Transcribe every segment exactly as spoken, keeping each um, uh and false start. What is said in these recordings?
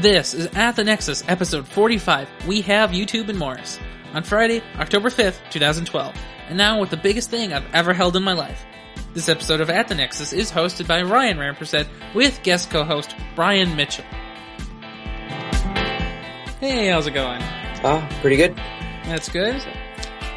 This is At the Nexus, episode forty-five. We have YouTube and Morris. On Friday, October fifth, twenty twelve. And now with the biggest thing I've ever held in my life. This episode of At the Nexus is hosted by Ryan Rampersad with guest co-host Brian Mitchell. Hey, how's it going? Oh, pretty good. That's good.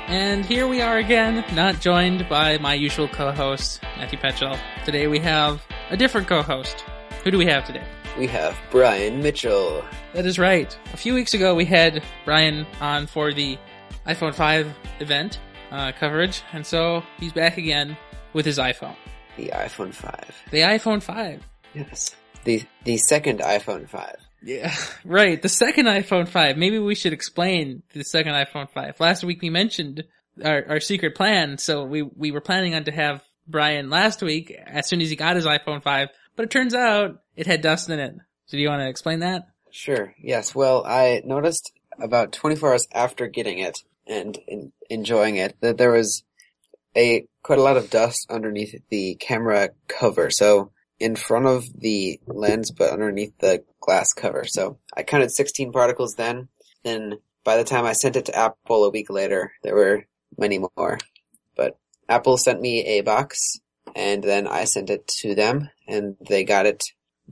And here we are again, not joined by my usual co-host, Matthew Petchel. Today we have a different co-host. Who do we have today? We have Brian Mitchell. That is right. A few weeks ago, we had Brian on for the iPhone five event uh, coverage, and so he's back again with his iPhone. The iPhone five. The iPhone five. Yes. The the second iPhone five. Yeah, right. The second iPhone five. Maybe we should explain the second iPhone five. Last week, we mentioned our, our secret plan, so we, we were planning on to have Brian last week as soon as he got his iPhone five, but it turns out it had dust in it. So do you want to explain that? Sure, yes. Well, I noticed about twenty-four hours after getting it and in, enjoying it that there was a quite a lot of dust underneath the camera cover. So in front of the lens, but underneath the glass cover. So I counted sixteen particles then. Then by the time I sent it to Apple a week later, there were many more. But Apple sent me a box, and then I sent it to them, and they got it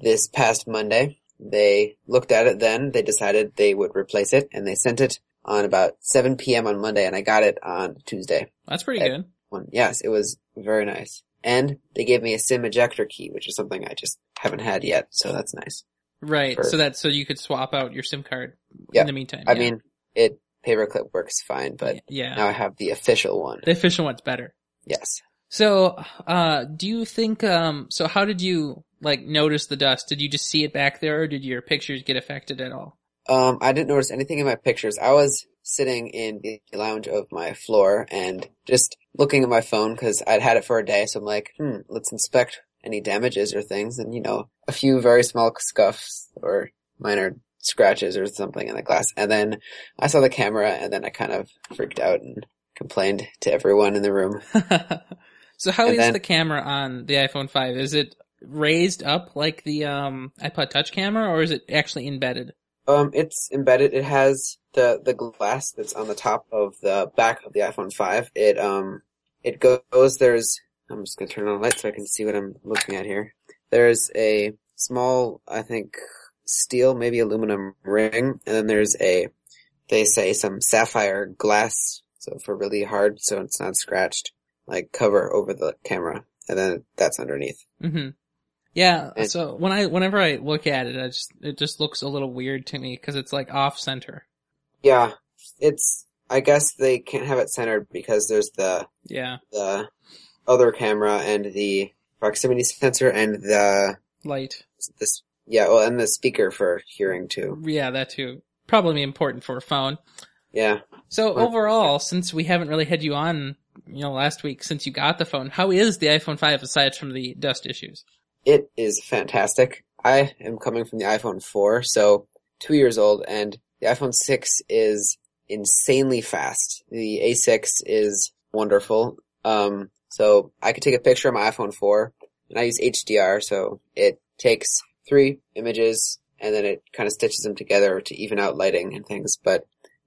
this past Monday. They looked at it then, they decided they would replace it, and they sent it on about seven p.m. on Monday, and I got it on Tuesday. That's pretty good. One. Yes, it was very nice. And they gave me a SIM ejector key, which is something I just haven't had yet, so that's nice. Right, For, so that's so you could swap out your SIM card yeah, in the meantime. I yeah. mean, it paperclip works fine, but yeah. now I have the official one. The official one's better. Yes. So, uh, do you think, um, so how did you, like, notice the dust? Did you just see it back there, or did your pictures get affected at all? Um, I didn't notice anything in my pictures. I was sitting in the lounge of my floor and just looking at my phone, because I'd had it for a day, so I'm like, hmm, let's inspect any damages or things, and, you know, a few very small scuffs or minor scratches or something in the glass, and then I saw the camera, and then I kind of freaked out and complained to everyone in the room. So how and is then, the camera on the iPhone five? Is it raised up like the um, iPod Touch camera, or is it actually embedded? Um, it's embedded. It has the, the glass that's on the top of the back of the iPhone five. It um it goes, there's, I'm just going to turn on the light so I can see what I'm looking at here. There's a small, I think, steel, maybe aluminum ring, and then there's a, they say some sapphire glass, so for really hard, so it's not scratched, like cover over the camera, and then that's underneath. Mm-hmm. Yeah. And so when I, whenever I look at it, I just, it just looks a little weird to me because it's like off center. Yeah. It's, I guess they can't have it centered because there's the, yeah, the other camera and the proximity sensor and the light. This, yeah. Well, and the speaker for hearing too. Yeah. That too. Probably important for a phone. Yeah. So well, overall, yeah. since we haven't really had you on, you know, last week since you got the phone, how is the iPhone five aside from the dust issues? It is fantastic. I am coming from the iPhone four, so two years old, and the iPhone six is insanely fast. The A six is wonderful. Um, so I could take a picture of my iPhone four, and I use H D R, so it takes three images, and then it kind of stitches them together to even out lighting and things. But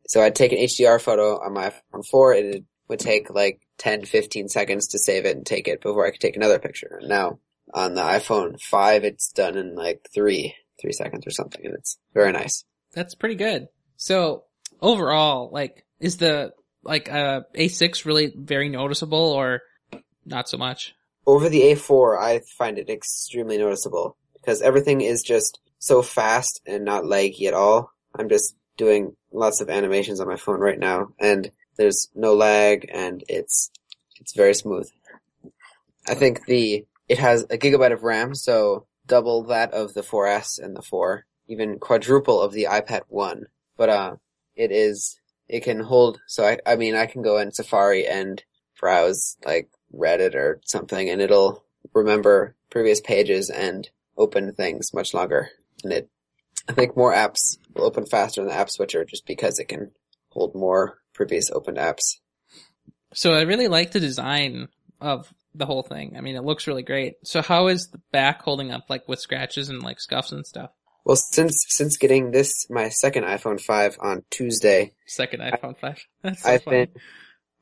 so I'd take an H D R photo on my iPhone four, and it would take like ten, fifteen seconds to save it and take it before I could take another picture. Now, on the iPhone five, it's done in like three, three seconds or something, and it's very nice. That's pretty good. So overall, like, is the, like, uh, A six really very noticeable or not so much? Over the A four, I find it extremely noticeable because everything is just so fast and not laggy at all. I'm just doing lots of animations on my phone right now, and there's no lag, and it's, it's very smooth. I think the, it has a gigabyte of RAM, so double that of the four S and the four, even quadruple of the iPad one. But uh, it is, it can hold, so I, I mean, I can go in Safari and browse like Reddit or something, and it'll remember previous pages and open things much longer. And it, I think more apps will open faster in the app switcher just because it can hold more previous opened apps. So I really like the design of the whole thing. I mean, it looks really great. So how is the back holding up, like, with scratches and, like, scuffs and stuff? Well, since since getting this, my second iPhone five on Tuesday. Second iPhone five? That's so I've funny. been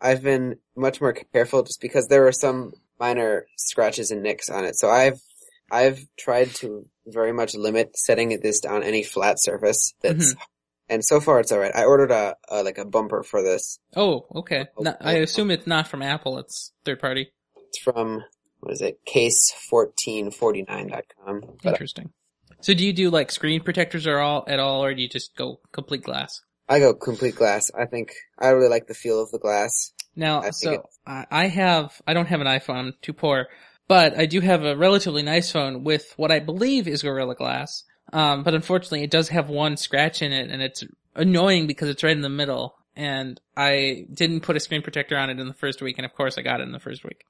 I've been much more careful just because there were some minor scratches and nicks on it. So I've I've tried to very much limit setting this on any flat surface. That's mm-hmm. And so far it's all right. I ordered a, a like a bumper for this. Oh, okay. No, I assume it's not from Apple. It's third party. It's from, what is it, case fourteen forty-nine dot com. Interesting. So do you do like screen protectors or all at all, or do you just go complete glass? I go complete glass. I think I really like the feel of the glass. Now, I so it's... I have, I don't have an iPhone, I'm too poor, but I do have a relatively nice phone with what I believe is Gorilla Glass. Um, but unfortunately it does have one scratch in it, and it's annoying because it's right in the middle, and I didn't put a screen protector on it in the first week, and of course I got it in the first week.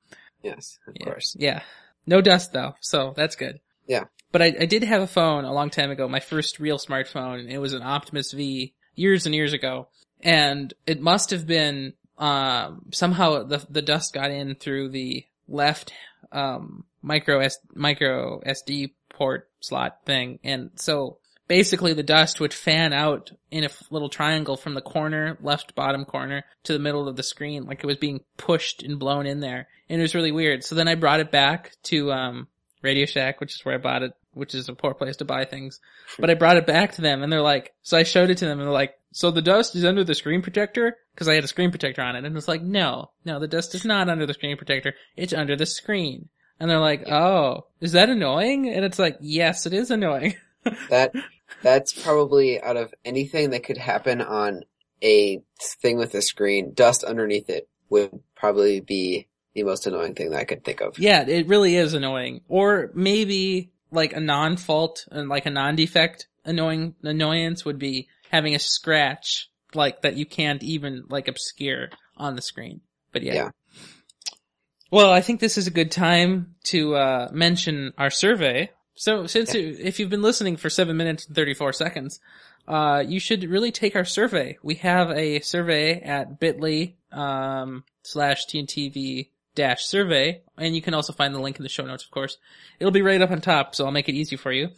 Yes, of yeah. course. Yeah. No dust though, so that's good. Yeah. But I, I did have a phone a long time ago, my first real smartphone. It was an Optimus V years and years ago. And it must have been, um, somehow the, the dust got in through the left, um, micro S, micro S D port slot thing. And so basically the dust would fan out in a little triangle from the corner, left bottom corner, to the middle of the screen, like it was being pushed and blown in there. And it was really weird. So then I brought it back to, um, Radio Shack, which is where I bought it, which is a poor place to buy things. But I brought it back to them, and they're like, so I showed it to them, and they're like, so the dust is under the screen protector? Because I had a screen protector on it. And it's like, no, no, the dust is not under the screen protector. It's under the screen. And they're like, oh, is that annoying? And it's like, yes, it is annoying. that That's probably out of anything that could happen on a thing with a screen, dust underneath it would probably be the most annoying thing that I could think of. Yeah, it really is annoying. Or maybe like a non-fault and like a non-defect annoying annoyance would be having a scratch like that you can't even like obscure on the screen. But yeah. yeah. Well, I think this is a good time to uh mention our survey. So since yeah. it, if you've been listening for seven minutes and thirty-four seconds, uh you should really take our survey. We have a survey at bit.ly um slash TNTV dash survey, and you can also find the link in the show notes, of course. It'll be right up on top, so I'll make it easy for you.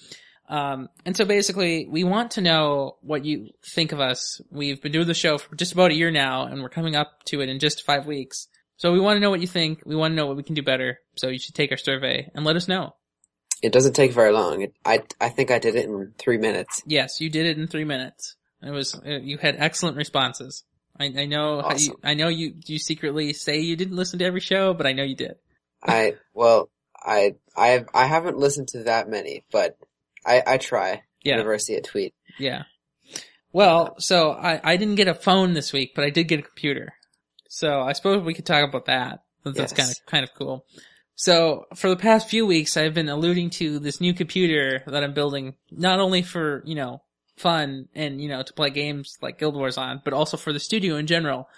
Um, and so basically, we want to know what you think of us. We've been doing the show for just about a year now, and we're coming up to it in just five weeks. So we want to know what you think. We want to know what we can do better. So you should take our survey and let us know. It doesn't take very long. It, I I think I did it in three minutes. Yes, you did it in three minutes. It was you had excellent responses. I, I know awesome. how you, I know you, you secretly say you didn't listen to every show, but I know you did. I, well, I, I, have, I haven't listened to that many, but I, I try yeah. whenever I see a tweet. Yeah. Well, so I, I didn't get a phone this week, but I did get a computer. So I suppose we could talk about that. That's yes. kind of, kind of cool. So for the past few weeks, I've been alluding to this new computer that I'm building, not only for, you know, fun and, you know, to play games like Guild Wars on, but also for the studio in general.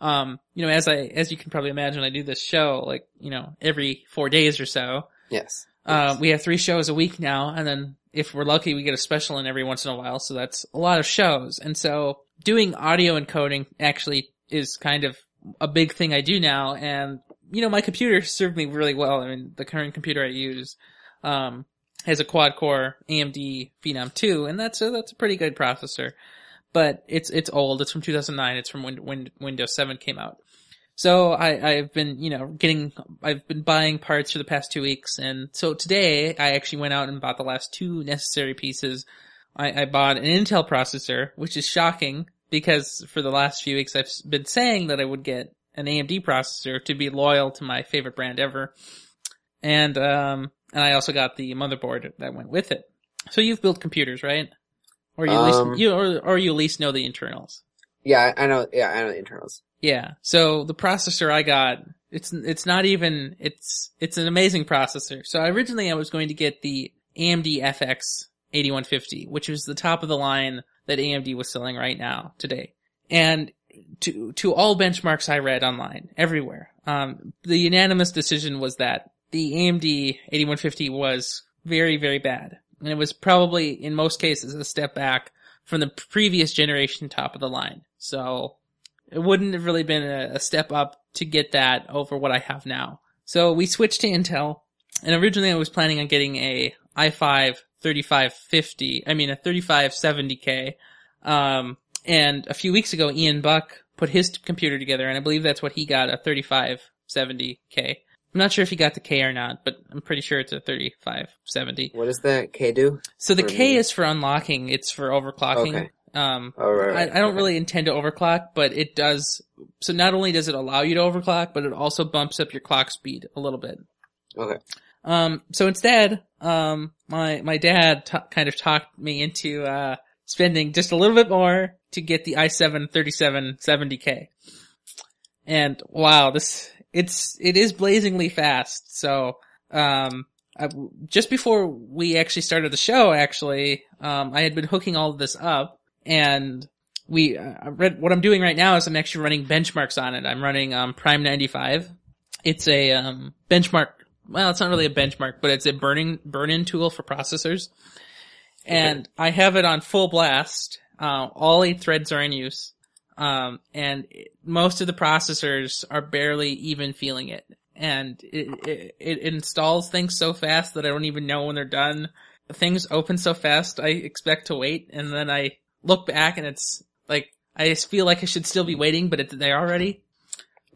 Um, you know, as I, as you can probably imagine, I do this show like, you know, every four days or so. Yes. Uh, yes. We have three shows a week now. And then if we're lucky, we get a special in every once in a while. So that's a lot of shows. And so doing audio encoding actually is kind of a big thing I do now. And, you know, my computer served me really well. I mean, the current computer I use, um, has a quad-core A M D Phenom two, and that's a, that's a pretty good processor. But it's it's old. It's from two thousand nine. It's from when, when Windows seven came out. So I, I've been, you know, getting... I've been buying parts for the past two weeks, and so today I actually went out and bought the last two necessary pieces. I, I bought an Intel processor, which is shocking, because for the last few weeks I've been saying that I would get an A M D processor to be loyal to my favorite brand ever. And, um... And I also got the motherboard that went with it. So you've built computers, right? Or you, at um, least, you or, or you at least know the internals. Yeah, I know. Yeah, I know the internals. Yeah. So the processor I got, it's it's not even it's it's an amazing processor. So originally I was going to get the A M D F X eighty-one fifty, which was the top of the line that A M D was selling right now today, and to to all benchmarks I read online everywhere, um, the unanimous decision was that the A M D eighty-one fifty was very, very bad. And it was probably, in most cases, a step back from the previous generation top of the line. So it wouldn't have really been a, a step up to get that over what I have now. So we switched to Intel. And originally I was planning on getting a i five thirty-five fifty, I mean a thirty-five seventy K. Um, and a few weeks ago, Ian Buck put his computer together, and I believe that's what he got, a thirty-five seventy K. I'm not sure if he got the K or not, but I'm pretty sure it's a thirty-five seventy. What does that K do? So the K me? is for unlocking. It's for overclocking. Okay. Um, oh, right, right. I, I don't okay. really intend to overclock, but it does. So not only does it allow you to overclock, but it also bumps up your clock speed a little bit. Okay. Um, so instead, um, my, my dad t- kind of talked me into, uh, spending just a little bit more to get the i seven thirty-seven seventy K. And wow, this, it's, it is blazingly fast. So, um, I, just before we actually started the show, actually, um, I had been hooking all of this up, and we, uh, read, what I'm doing right now is I'm actually running benchmarks on it. I'm running, um, Prime ninety-five. It's a, um, benchmark. Well, it's not really a benchmark, but it's a burning, burn-in tool for processors. And okay. I have it on full blast. Uh, all eight threads are in use. Um, and it, most of the processors are barely even feeling it. And it, it, it installs things so fast that I don't even know when they're done. Things open so fast, I expect to wait. And then I look back and it's like, I just feel like I should still be waiting, but it, they're already.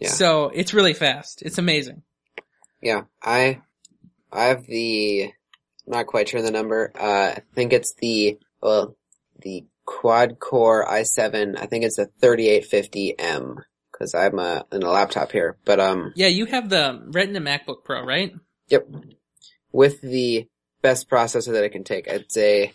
Yeah. So it's really fast. It's amazing. Yeah, I, I have the, I'm not quite sure the number, uh, I think it's the, well, the quad-core i seven, I think it's the thirty-eight fifty M, because I'm a, in a laptop here, but, um. Yeah, you have the Retina MacBook Pro, right? Yep. With the best processor that it can take. It's a,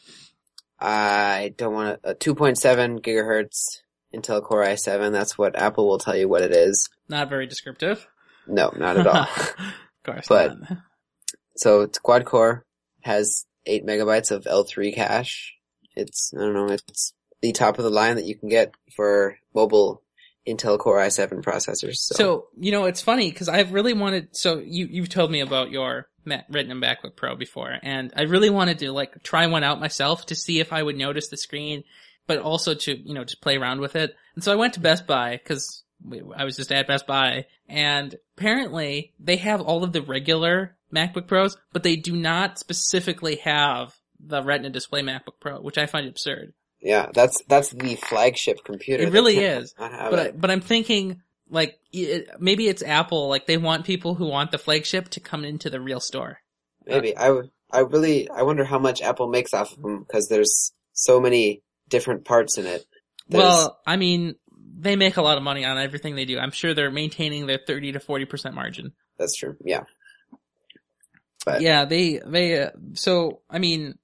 I don't want to, a two point seven gigahertz Intel Core i seven, that's what Apple will tell you what it is. Not very descriptive. No, not at all. Of course but, not. So it's quad core, has eight megabytes of L three cache. It's, I don't know, it's the top of the line that you can get for mobile Intel Core i seven processors. So, so you know, it's funny because I've really wanted, so you, you've told me about your Retina MacBook Pro before, and I really wanted to like try one out myself to see if I would notice the screen, but also to, you know, just play around with it. And so I went to Best Buy because I was just at Best Buy, and apparently they have all of the regular MacBook Pros, but they do not specifically have the Retina Display MacBook Pro, which I find absurd. Yeah, that's that's the flagship computer. It really is. But it. I, but I'm thinking, like, it, maybe it's Apple. Like, they want people who want the flagship to come into the real store. Maybe. Uh, I, w- I really, I wonder how much Apple makes off of them, because there's so many different parts in it. There's, well, I mean... they make a lot of money on everything they do. I'm sure they're maintaining their thirty to forty percent margin. That's true. Yeah. But yeah, they, they, uh, so, I mean,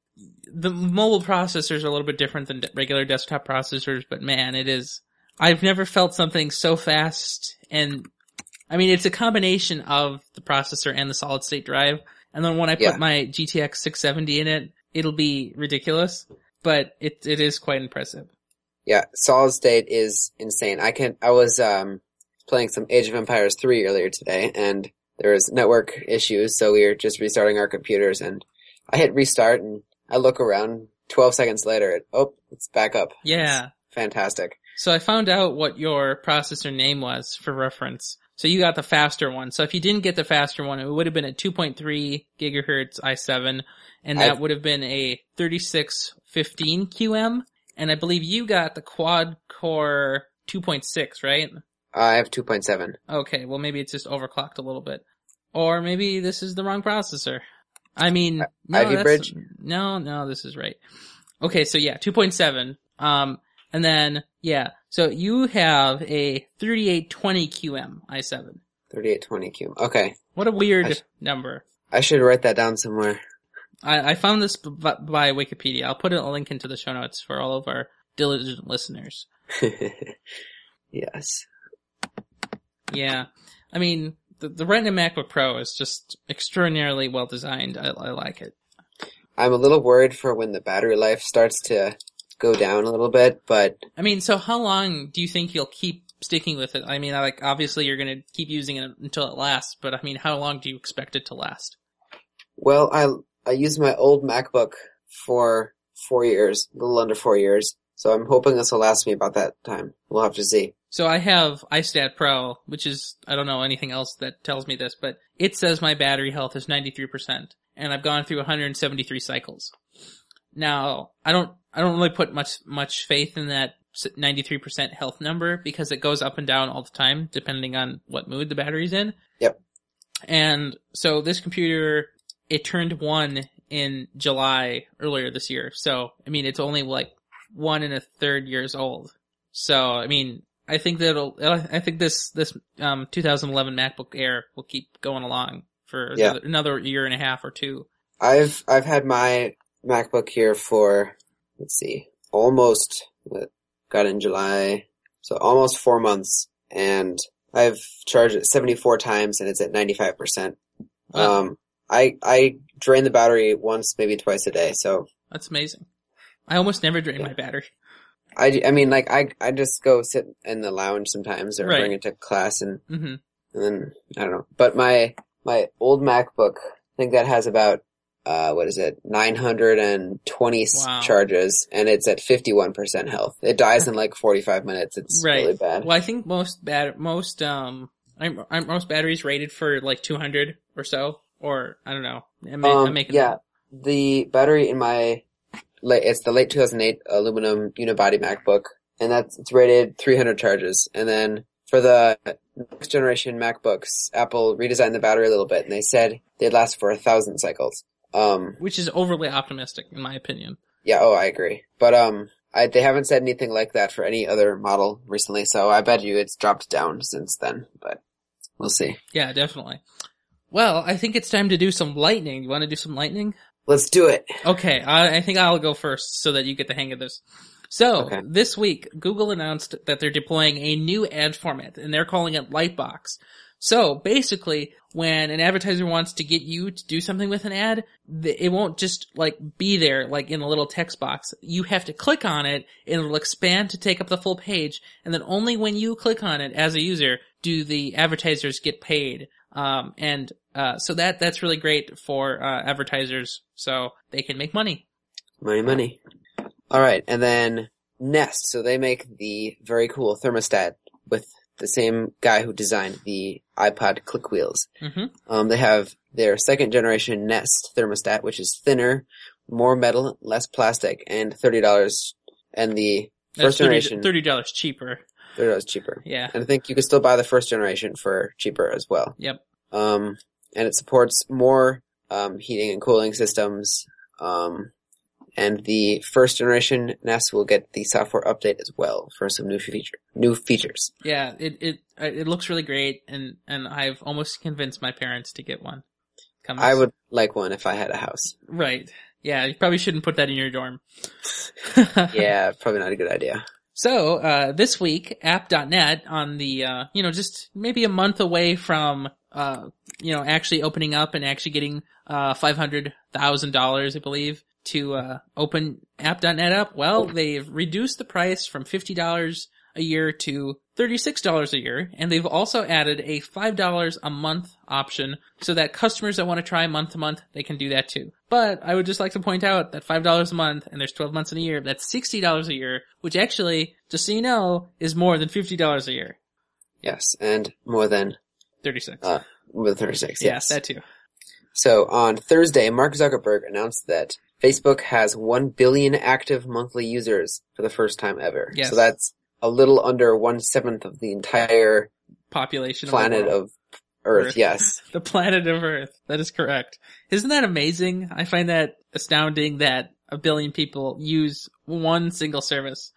the mobile processors are a little bit different than regular desktop processors, but man, it is, I've never felt something so fast. And I mean, it's a combination of the processor and the solid state drive. And then when I put yeah. my G T X six seventy in it, it'll be ridiculous, but it, it is quite impressive. Yeah, solid state is insane. I can. I was um playing some Age of Empires three earlier today, and there was network issues, so we were just restarting our computers, and I hit restart, and I look around. Twelve seconds later, it, oh, it's back up. Yeah, it's fantastic. So I found out what your processor name was for reference. So you got the faster one. So if you didn't get the faster one, it would have been a two point three gigahertz i seven, and that I've... would have been a thirty-six fifteen Q M. And I believe you got the quad-core two point six, right? I have two point seven. Okay, well maybe it's just overclocked a little bit. Or maybe this is the wrong processor. I mean... Uh, no, Ivy Bridge? No, no, this is right. Okay, so yeah, two point seven. Um, and then, yeah, so you have a thirty-eight twenty Q M i seven. thirty-eight twenty Q M, okay. What a weird I sh- number. I should write that down somewhere. I found this by Wikipedia. I'll put a link into the show notes for all of our diligent listeners. Yes. Yeah. I mean, the, the Retina MacBook Pro is just extraordinarily well designed. I, I like it. I'm a little worried for when the battery life starts to go down a little bit, but... I mean, so how long do you think you'll keep sticking with it? I mean, like obviously you're going to keep using it until it lasts, but I mean, how long do you expect it to last? Well, I... I used my old MacBook for four years, a little under four years. So I'm hoping this will last me about that time. We'll have to see. So I have iStat Pro, which is, I don't know anything else that tells me this, but it says my battery health is ninety-three percent. and I've gone through one hundred seventy-three cycles. Now, I don't, I don't really put much, much faith in that ninety-three percent health number because it goes up and down all the time depending on what mood the battery's in. Yep. And so this computer, it turned one in July earlier this year. So, I mean, it's only like one and a third years old. So, I mean, I think that'll, I think this, this, um, two thousand eleven MacBook Air will keep going along for yeah. another, another year and a half or two. I've, I've had my MacBook here for, let's see, almost, got in July, so almost four months, and I've charged it seventy-four times and it's at ninety-five percent. Wow. Um, I, I drain the battery once, maybe twice a day, so. That's amazing. I almost never drain yeah. my battery. I, I mean, like, I, I just go sit in the lounge sometimes or right. bring it to class and, mm-hmm. and then, I don't know. But my, my old MacBook, I think that has about, uh, what is it? nine hundred twenty wow. charges and it's at fifty-one percent health. It dies in like forty-five minutes. It's right. really bad. Well, I think most bad, most, um, I'm, I'm, most batteries rated for like two hundred or so, or I don't know. I'm, um, I'm making yeah. That. The battery in my, it's the late two thousand eight aluminum unibody MacBook, and that's it's rated three hundred charges. And then for the next generation MacBooks, Apple redesigned the battery a little bit, and they said they'd last for a thousand cycles. Um, Which is overly optimistic, in my opinion. Yeah, oh, I agree. But um, I, they haven't said anything like that for any other model recently, so I bet you it's dropped down since then. But we'll see. Yeah, definitely. Well, I think it's time to do some lightning. You want to do some lightning? Let's do it. Okay, I, I think I'll go first so that you get the hang of this. So, okay. This week, Google announced that they're deploying a new ad format, and they're calling it Lightbox. So, basically, when an advertiser wants to get you to do something with an ad, it won't just, like, be there, like, in a little text box. You have to click on it, and it'll expand to take up the full page, and then only when you click on it as a user do the advertisers get paid. Um, and, uh, so that, that's really great for, uh, advertisers. So they can make money. Money, money. All right. And then Nest. So they make the very cool thermostat with the same guy who designed the iPod click wheels. Mm-hmm. Um, they have their second generation Nest thermostat, which is thinner, more metal, less plastic, and thirty dollars. And the first generation. thirty dollars cheaper. thirty dollars cheaper. Yeah. And I think you can still buy the first generation for cheaper as well. Yep. Um, and it supports more, um, heating and cooling systems. Um, and the first generation Nest will get the software update as well for some new feature, new features. Yeah. It, it, it looks really great. And, and I've almost convinced my parents to get one. Come I would like one if I had a house. Right. Yeah. You probably shouldn't put that in your dorm. Yeah. Probably not a good idea. So, uh, this week, app dot net on the, uh, you know, just maybe a month away from, uh, you know, actually opening up and actually getting, uh, five hundred thousand dollars, I believe, to, uh, open app dot net up. Well, they've reduced the price from fifty dollars a year to thirty-six dollars a year. And they've also added a five dollars a month option so that customers that want to try month to month, they can do that too. But I would just like to point out that five dollars a month, and there's twelve months in a year, that's sixty dollars a year, which actually, just so you know, is more than fifty dollars a year. Yes, and more than... thirty-six. Uh, more than thirty-six, yes. Yeah, that too. So on Thursday, Mark Zuckerberg announced that Facebook has one billion active monthly users for the first time ever. Yes. So that's a little under one-seventh of the entire population planet of, of Earth, Earth, yes. The planet of Earth. That is correct. Isn't that amazing? I find that astounding that a billion people use one single service.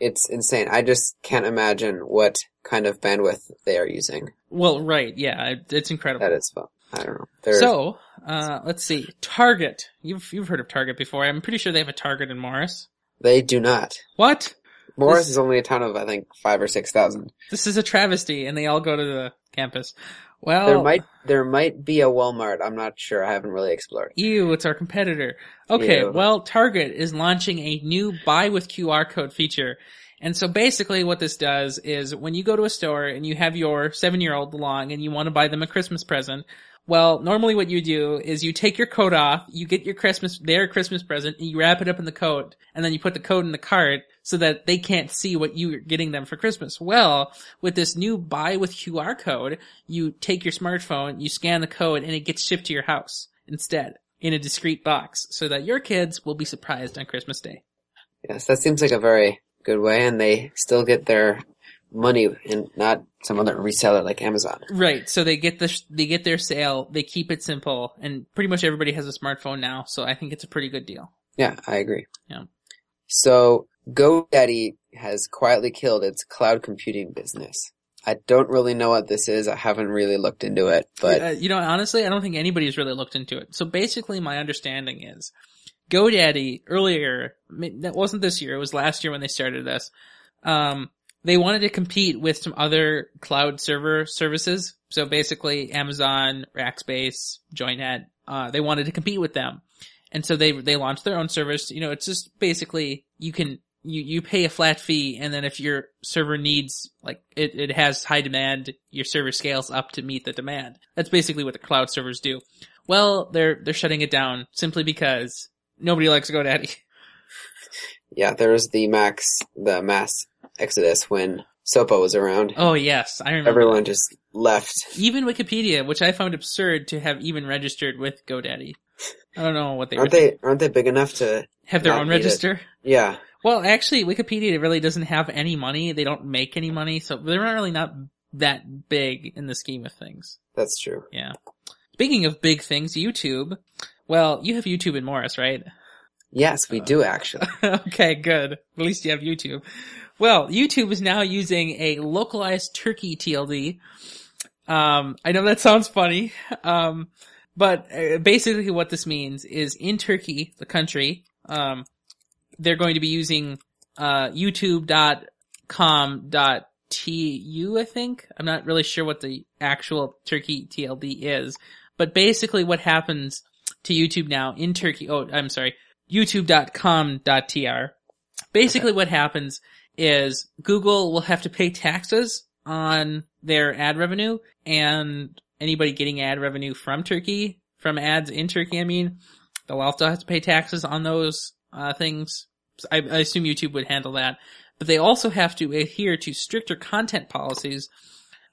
It's insane. I just can't imagine what kind of bandwidth they are using. Well, right. Yeah, it's incredible. That is fun. I don't know. There so, is... uh let's see. Target. You've you've heard of Target before. I'm pretty sure they have a Target in Morris. They do not. What? Morris this, is only a town of, I think, five or six thousand. This is a travesty, and they all go to the campus. Well, there might there might be a Walmart. I'm not sure. I haven't really explored. Ew, it's our competitor. Okay, ew. Well, Target is launching a new buy with Q R code feature. And so basically what this does is when you go to a store and you have your seven-year-old along and you want to buy them a Christmas present, well, normally what you do is you take your coat off, you get your Christmas, their Christmas present, and you wrap it up in the coat, and then you put the coat in the cart so that they can't see what you're getting them for Christmas. Well, with this new buy with Q R code, you take your smartphone, you scan the code, and it gets shipped to your house instead. in a discreet box so that your kids will be surprised on Christmas Day. Yes, that seems like a very good way, and they still get their money and not some other reseller like Amazon. Right. So they get the they get their sale, they keep it simple, and pretty much everybody has a smartphone now, so I think it's a pretty good deal. Yeah, I agree. Yeah. So GoDaddy has quietly killed its cloud computing business. I don't really know what this is. I haven't really looked into it, but uh, you know, honestly, I don't think anybody's really looked into it. So basically my understanding is GoDaddy earlier, that wasn't this year, it was last year when they started this. Um They wanted to compete with some other cloud server services. So basically Amazon, Rackspace, Joynet, uh, they wanted to compete with them. And so they, they launched their own service. You know, it's just basically you can, you, you pay a flat fee. And then if your server needs, like it, it has high demand, your server scales up to meet the demand. That's basically what the cloud servers do. Well, they're, they're shutting it down simply because nobody likes GoDaddy. Yeah. There's the max, the mass exodus when SOPA was around. Oh, yes. I remember. Everyone that. just left. Even Wikipedia, which I found absurd to have even registered with GoDaddy. I don't know what they aren't were they Aren't they big enough to have their own register? It. Yeah. Well, actually, Wikipedia really doesn't have any money. They don't make any money. So they're not really not that big in the scheme of things. That's true. Yeah. Speaking of big things, YouTube. Well, you have YouTube and Morris, right? Yes, we uh, do, actually. Okay, good. At least you have YouTube. Well, YouTube is now using a localized Turkey T L D. Um, I know that sounds funny, um, but basically what this means is in Turkey, the country, um, they're going to be using uh youtube dot com dot t u, I think. I'm not really sure what the actual Turkey T L D is, but basically what happens to YouTube now in Turkey, oh, I'm sorry, youtube dot com dot t r. Basically okay. What happens is Google will have to pay taxes on their ad revenue, and anybody getting ad revenue from Turkey, from ads in Turkey, I mean, they'll also have to pay taxes on those uh things. I, I assume YouTube would handle that. But they also have to adhere to stricter content policies.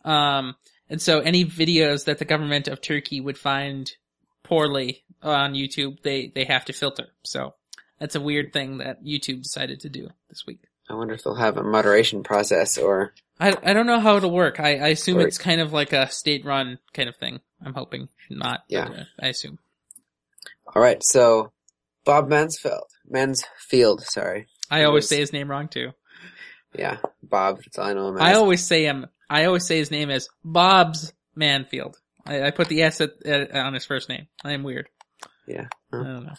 Um and so any videos that the government of Turkey would find poorly on YouTube, they, they have to filter. So that's a weird thing that YouTube decided to do this week. I wonder if they'll have a moderation process or... I, I don't know how it'll work. I, I assume or... it's kind of like a state-run kind of thing. I'm hoping not. Yeah. But, uh, I assume. All right. So Bob Mansfield. Mansfield, sorry. I he always was... say his name wrong, too. Yeah. Bob. That's all I know him as. I always say him. I always say his name as Bob's Mansfield. I, I put the S at, at, on his first name. I am weird. Yeah. Huh. I don't know.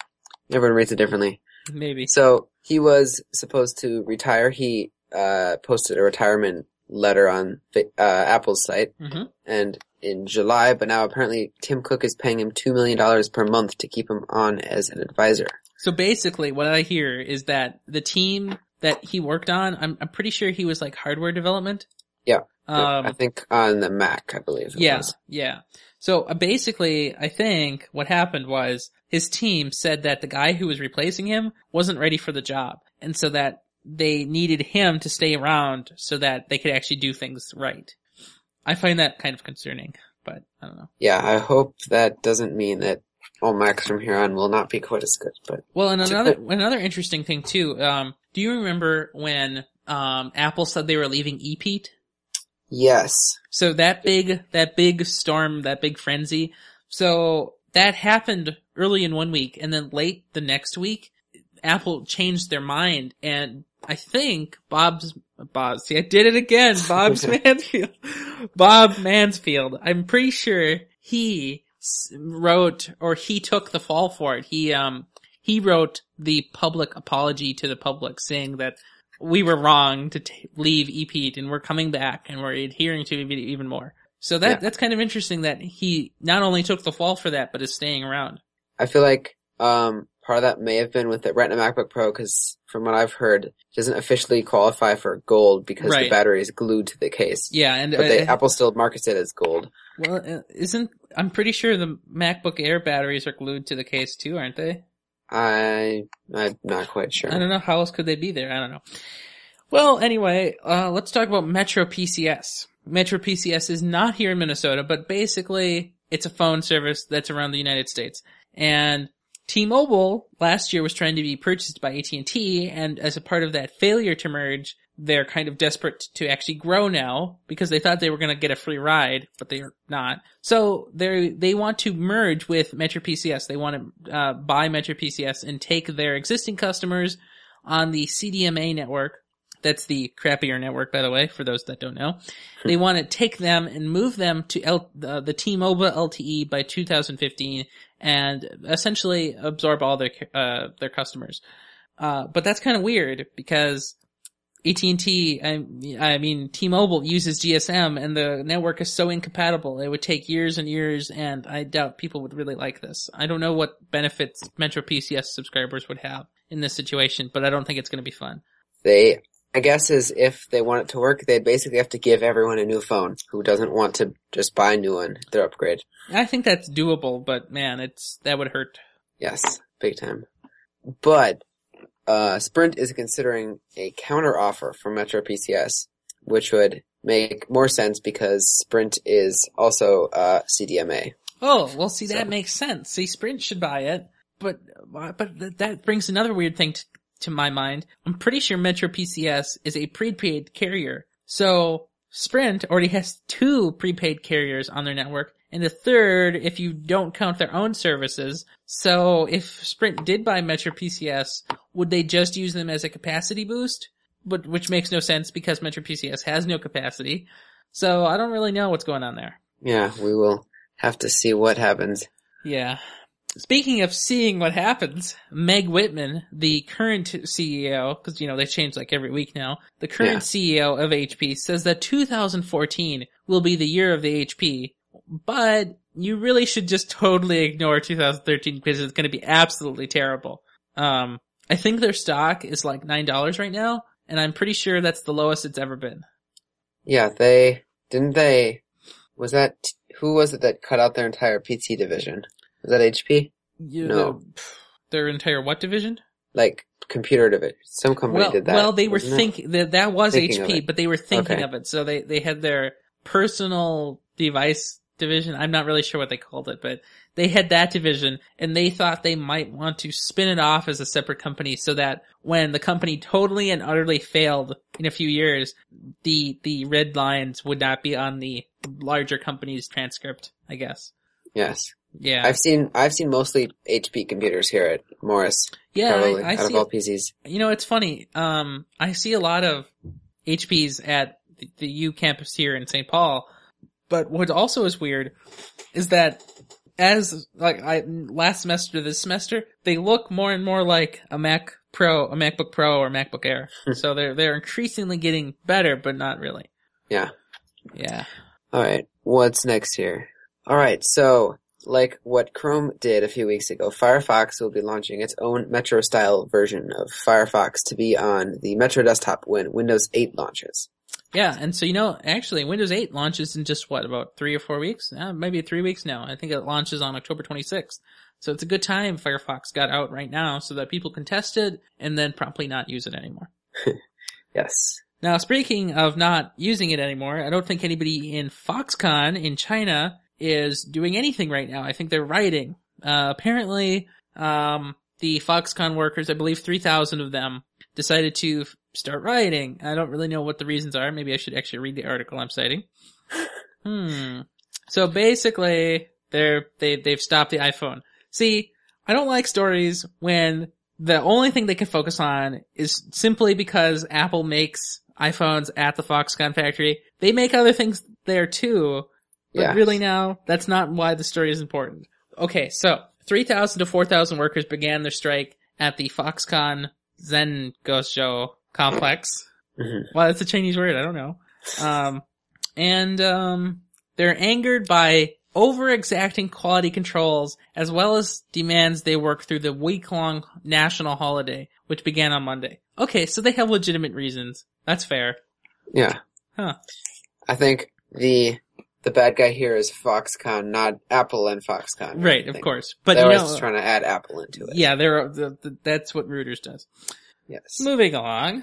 Everyone reads it differently. Maybe. So he was supposed to retire. He uh posted a retirement letter on the, uh Apple's site, mm-hmm. and in July, but now apparently Tim Cook is paying him two million dollars per month to keep him on as an advisor. So basically what I hear is that the team that he worked on, I'm, I'm pretty sure he was like hardware development. Yeah. Um, I think on the Mac, I believe. Yeah, was. yeah. So uh, basically, I think what happened was his team said that the guy who was replacing him wasn't ready for the job, and so that they needed him to stay around so that they could actually do things right. I find that kind of concerning, but I don't know. Yeah, I hope that doesn't mean that all Macs from here on will not be quite as good. But well, and another another interesting thing too. Um, do you remember when um Apple said they were leaving EPEAT? Yes. So that big, that big storm, that big frenzy. So that happened early in one week, and then late the next week, Apple changed their mind. And I think Bob's, Bob, see, I did it again. Bob's Mansfield, Bob Mansfield. I'm pretty sure he wrote, or he took the fall for it. He, um, he wrote the public apology to the public saying that we were wrong to t- leave EPEAT, and we're coming back, and we're adhering to it even more. So that yeah. that's kind of interesting that he not only took the fall for that, but is staying around. I feel like um part of that may have been with the Retina MacBook Pro, because from what I've heard, it doesn't officially qualify for gold because right. the battery is glued to the case. Yeah, and but uh, they, uh, Apple still markets it as gold. Well, isn't I'm pretty sure the MacBook Air batteries are glued to the case too, aren't they? I, I'm not quite sure. I don't know. How else could they be there? I don't know. Well, anyway, uh, let's talk about MetroPCS. MetroPCS is not here in Minnesota, but basically it's a phone service that's around the United States. And T-Mobile last year was trying to be purchased by A T and T, and as a part of that failure to merge, they're kind of desperate to actually grow now because they thought they were going to get a free ride, but they are not. So they they want to merge with MetroPCS. They want to uh, buy MetroPCS and take their existing customers on the C D M A network. That's the crappier network, by the way, for those that don't know. They want to take them and move them to L- uh, the T-Mobile L T E by two thousand fifteen and essentially absorb all their uh, their customers. Uh, but that's kind of weird because A T and T, I, I mean, T-Mobile uses G S M and the network is so incompatible. It would take years and years, and I doubt people would really like this. I don't know what benefits MetroPCS subscribers would have in this situation, but I don't think it's going to be fun. They... I guess is if they want it to work, they'd basically have to give everyone a new phone who doesn't want to just buy a new one, their upgrade. I think that's doable, but man, it's that would hurt. Yes, big time. But uh Sprint is considering a counteroffer for MetroPCS, which would make more sense because Sprint is also uh C D M A. Oh, well, see, that so. makes sense. See, Sprint should buy it, but but that brings another weird thing to to my mind. I'm pretty sure MetroPCS is a prepaid carrier. So Sprint already has two prepaid carriers on their network, and a third if you don't count their own services. So if Sprint did buy MetroPCS, would they just use them as a capacity boost? But which makes no sense because MetroPCS has no capacity. So I don't really know what's going on there. Yeah, we will have to see what happens. Yeah. Speaking of seeing what happens, Meg Whitman, the current C E O, because, you know, they change like every week now, the current yeah. C E O of H P says that two thousand fourteen will be the year of the H P, but you really should just totally ignore two thousand thirteen because it's going to be absolutely terrible. Um, I think their stock is like nine dollars right now, and I'm pretty sure that's the lowest it's ever been. Yeah, they, didn't they, was that, who was it that cut out their entire P C division? Is that H P? Yeah, no. Their, their entire what division? Like, computer division. Some company well, did that. Well, they were thinking, that, that was thinking H P, but they were thinking okay. of it. So they, they had their personal device division. I'm not really sure what they called it, but they had that division, and they thought they might want to spin it off as a separate company so that when the company totally and utterly failed in a few years, the, the red lines would not be on the larger company's transcript, I guess. Yes. Yeah, I've seen I've seen mostly H P computers here at Morris. Yeah, probably, I, I out see, of all P Cs. You know, it's funny. Um, I see a lot of H Ps at the, the U campus here in Saint Paul. But what also is weird is that as like I last semester to this semester, they look more and more like a Mac Pro, a MacBook Pro, or MacBook Air. So they're they're increasingly getting better, but not really. Yeah. Yeah. All right. What's next here? All right. So. Like what Chrome did a few weeks ago, Firefox will be launching its own Metro-style version of Firefox to be on the Metro desktop when Windows eight launches. Yeah, and so, you know, actually, Windows eight launches in just, what, about three or four weeks? Eh, maybe three weeks now. I think it launches on October twenty-sixth. So it's a good time Firefox got out right now so that people can test it and then probably not use it anymore. Yes. Now, speaking of not using it anymore, I don't think anybody in Foxconn in China is doing anything right now. I think they're rioting. Uh, apparently, um, the Foxconn workers, I believe three thousand of them, decided to f- start rioting. I don't really know what the reasons are. Maybe I should actually read the article I'm citing. Hmm. So basically, they're, they, they've stopped the iPhone. See, I don't like stories when the only thing they can focus on is simply because Apple makes iPhones at the Foxconn factory. They make other things there too. But yeah. Really now, that's not why the story is important. Okay, so three thousand to four thousand workers began their strike at the Foxconn Zhengzhou complex. Mm-hmm. Wow, that's a Chinese word. I don't know. Um, and um, they're angered by over-exacting quality controls as well as demands they work through the week-long national holiday, which began on Monday. Okay, so they have legitimate reasons. That's fair. Yeah. Huh. I think the... The bad guy here is Foxconn, not Apple and Foxconn. Right, of course. But they're always trying to add Apple into it. Yeah, they're, the, the, that's what Reuters does. Yes. Moving along.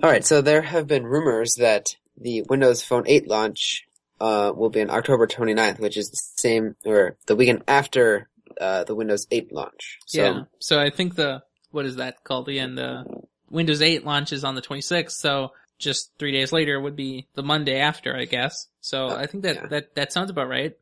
All right, so there have been rumors that the Windows Phone eight launch uh, will be on October twenty-ninth, which is the same, or the weekend after uh, the Windows eight launch. So, yeah. So I think the, what is that called again? The Windows eight launches on the twenty-sixth. So just three days later would be the Monday after, I guess. So oh, I think that, yeah. that, that sounds about right.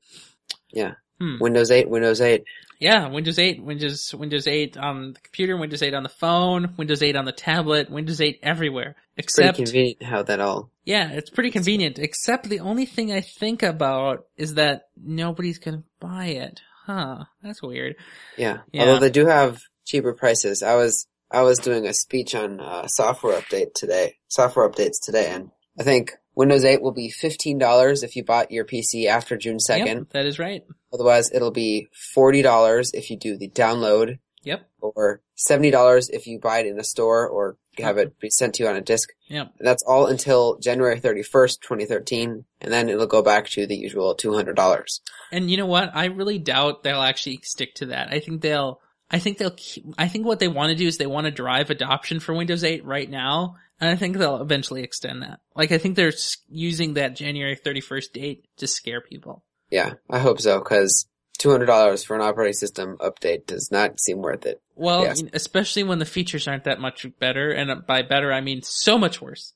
Yeah. Hmm. Windows eight, Windows eight. Yeah, Windows eight, Windows, Windows eight on the computer, Windows eight on the phone, Windows eight on the tablet, Windows eight everywhere. Except, pretty convenient how that all... Yeah, it's pretty convenient, except the only thing I think about is that nobody's gonna buy it. Huh, that's weird. Yeah, yeah. Although they do have cheaper prices. I was, I was doing a speech on uh, software update today, software updates today, and I think Windows eight will be fifteen dollars if you bought your P C after June second. Yep, that is right. Otherwise, it'll be forty dollars if you do the download. Yep. Or seventy dollars if you buy it in a store or have it be sent to you on a disc. Yep. And that's all until January thirty-first, twenty thirteen, and then it'll go back to the usual two hundred dollars. And you know what? I really doubt they'll actually stick to that. I think they'll, I think they'll, keep, I think what they want to do is they want to drive adoption for Windows eight right now. And I think they'll eventually extend that. Like, I think they're using that January thirty-first date to scare people. Yeah, I hope so, because two hundred dollars for an operating system update does not seem worth it. Well, yes. Especially when the features aren't that much better, and by better I mean so much worse.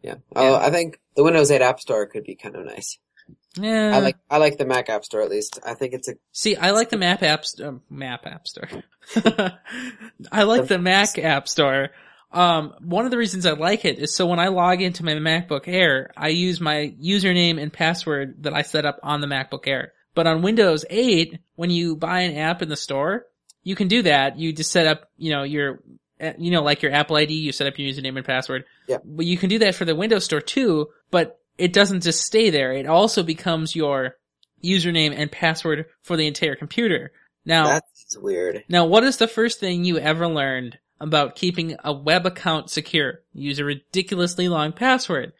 Yeah, yeah. I think the Windows eight App Store could be kind of nice. Yeah, I like I like the Mac App Store at least. I think it's a see. I like the Mac App Store. Map App Store. I like the Mac App Store. Um, one of the reasons I like it is so when I log into my MacBook Air, I use my username and password that I set up on the MacBook Air. But on Windows eight, when you buy an app in the store, you can do that. You just set up, you know, your, you know, like your Apple I D, you set up your username and password. Yeah. But you can do that for the Windows Store too, but it doesn't just stay there. It also becomes your username and password for the entire computer. Now, that's weird. Now, what is the first thing you ever learned about keeping a web account secure? Use a ridiculously long password.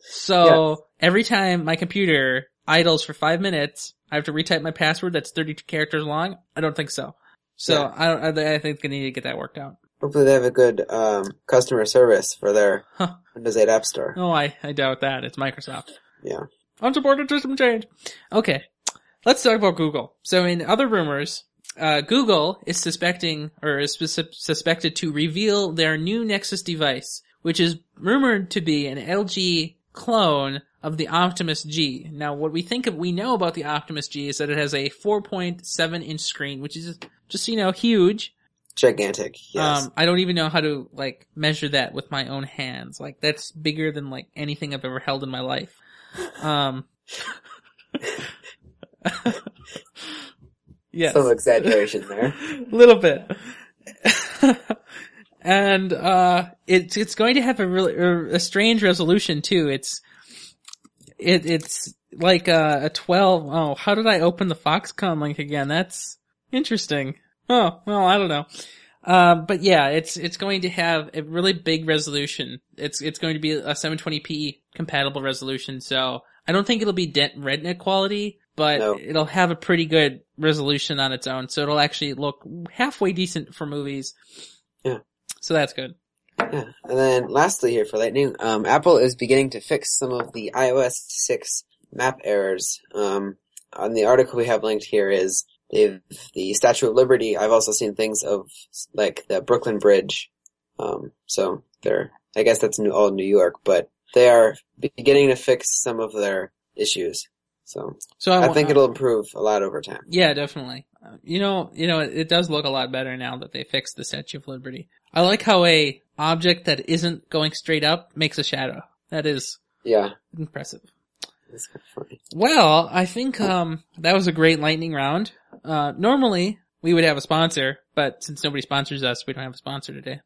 So yes. Every time my computer idles for five minutes, I have to retype my password that's thirty-two characters long. I don't think so. So yeah. I don't, I think they need to get that worked out. Hopefully they have a good um, customer service for their huh. Windows eight App Store. Oh, I, I doubt that. It's Microsoft. Yeah. Unsupported system change. Okay. Let's talk about Google. So in other rumors, Uh, Google is suspecting, or is suspected to reveal their new Nexus device, which is rumored to be an L G clone of the Optimus G. Now, what we think of, we know about the Optimus G is that it has a four point seven inch screen, which is just, you know, huge. Gigantic, yes. Um, I don't even know how to, like, measure that with my own hands. Like, that's bigger than, like, anything I've ever held in my life. Um... Yes. Some exaggeration there. A little bit. And, uh, it's, it's going to have a really, a strange resolution too. It's, it, it's like a, a twelve. Oh, how did I open the Foxconn link again? That's interesting. Oh, well, I don't know. Uh, but yeah, it's, it's going to have a really big resolution. It's, it's going to be a seven twenty p compatible resolution. So I don't think it'll be Retina quality. But no. It'll have a pretty good resolution on its own, so it'll actually look halfway decent for movies. Yeah. So that's good. Yeah. And then lastly here for Lightning, um, Apple is beginning to fix some of the iOS six map errors. Um, on the article we have linked here is they've, the Statue of Liberty. I've also seen things of, like, the Brooklyn Bridge. Um, so they're, I guess that's new, all New York, but they are beginning to fix some of their issues. So, so I, I think it'll improve a lot over time. Yeah, definitely. Uh, you know, you know, it, it does look a lot better now that they fixed the Statue of Liberty. I like how a object that isn't going straight up makes a shadow. That is, yeah, impressive. That's kind of funny. Well, I think um that was a great lightning round. Uh, normally we would have a sponsor, but since nobody sponsors us, we don't have a sponsor today.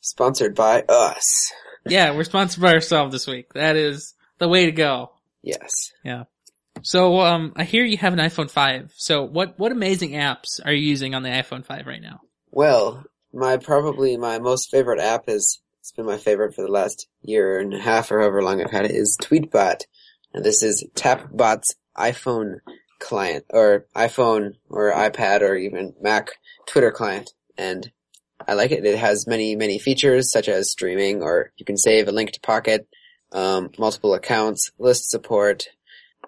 Sponsored by us. Yeah, we're sponsored by ourselves this week. That is the way to go. Yes. Yeah. So, um, I hear you have an iPhone five. So what, what amazing apps are you using on the iPhone five right now? Well, my, probably my most favorite app is, it's been my favorite for the last year and a half or however long I've had it, is TweetBot. And this is TapBot's iPhone client, or iPhone or iPad or even Mac Twitter client. And I like it. It has many, many features such as streaming, or you can save a link to Pocket, um, multiple accounts, list support.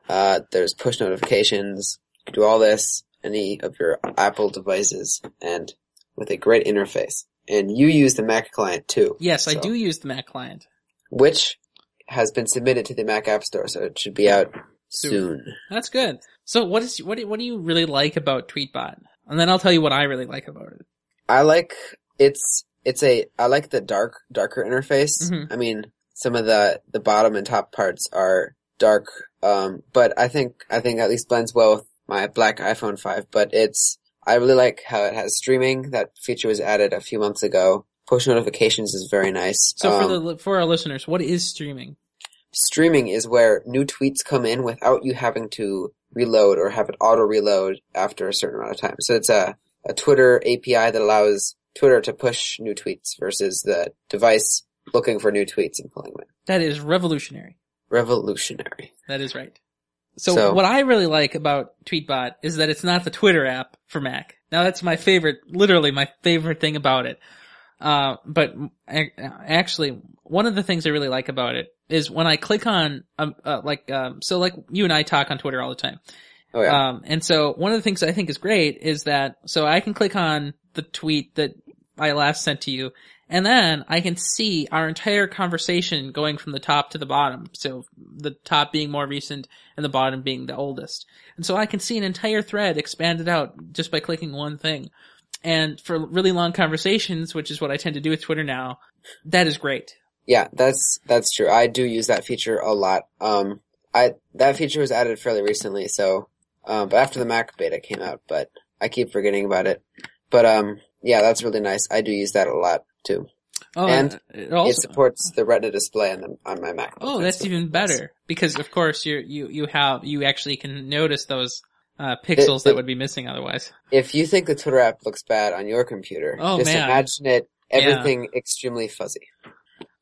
Uh, there's push notifications. You can do all this. any of your Apple devices and with a great interface. And you use the Mac client too. Yes, so. I do use the Mac client. Which has been submitted to the Mac App Store, so it should be out soon. soon. That's good. So what is what do, what do you really like about TweetBot? And then I'll tell you what I really like about it. I like it's it's a I like the dark darker interface. Mm-hmm. I mean, some of the, the bottom and top parts are dark, um, but I think I think at least blends well with my black iPhone five. But it's I really like how it has streaming. That feature was added a few months ago. Push notifications is very nice. So um, for the for our listeners, what is streaming? Streaming is where new tweets come in without you having to reload or have it auto-reload after a certain amount of time. So it's a, a Twitter A P I that allows Twitter to push new tweets versus the device looking for new tweets and pulling them in. That is revolutionary. Revolutionary. That is right. So, so what I really like about TweetBot is that it's not the Twitter app for Mac. Now that's my favorite, literally my favorite thing about it. Uh, but actually, one of the things I really like about it is when I click on, um, uh, like, um, so like you and I talk on Twitter all the time. Oh yeah. Um, and so one of the things I think is great is that, so I can click on the tweet that I last sent to you, and then I can see our entire conversation going from the top to the bottom. So the top being more recent and the bottom being the oldest. And so I can see an entire thread expanded out just by clicking one thing. And for really long conversations, which is what I tend to do with Twitter now, that is great. Yeah, that's that's true. I do use that feature a lot. Um, I that feature was added fairly recently, so um, but after the Mac beta came out, but I keep forgetting about it. But um, yeah, that's really nice. I do use that a lot too. Oh, and it, also, it supports the Retina display on the, on my Mac. Oh, that's, that's even better because of course you you you have you actually can notice those. Uh, pixels it, that it, would be missing otherwise. If you think the Twitter app looks bad on your computer, oh, just man. imagine it, everything yeah. extremely fuzzy.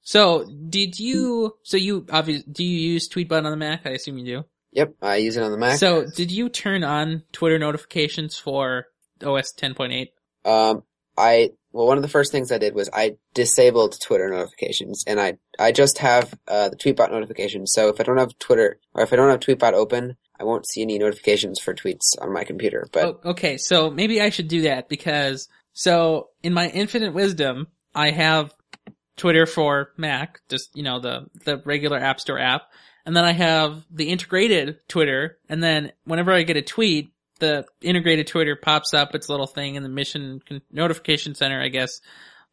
So, did you, so you, obviously, do you use TweetBot on the Mac? I assume you do. Yep, I use it on the Mac. So, did you turn on Twitter notifications for O S ten point eight? Um, I, well, one of the first things I did was I disabled Twitter notifications, and I, I just have, uh, the TweetBot notifications. So, if I don't have Twitter, or if I don't have TweetBot open, I won't see any notifications for tweets on my computer, but. Oh, okay, so maybe I should do that because, so in my infinite wisdom, I have Twitter for Mac, just, you know, the, the regular App Store app. And then I have the integrated Twitter. And then whenever I get a tweet, the integrated Twitter pops up its little thing and the mission notification center, I guess,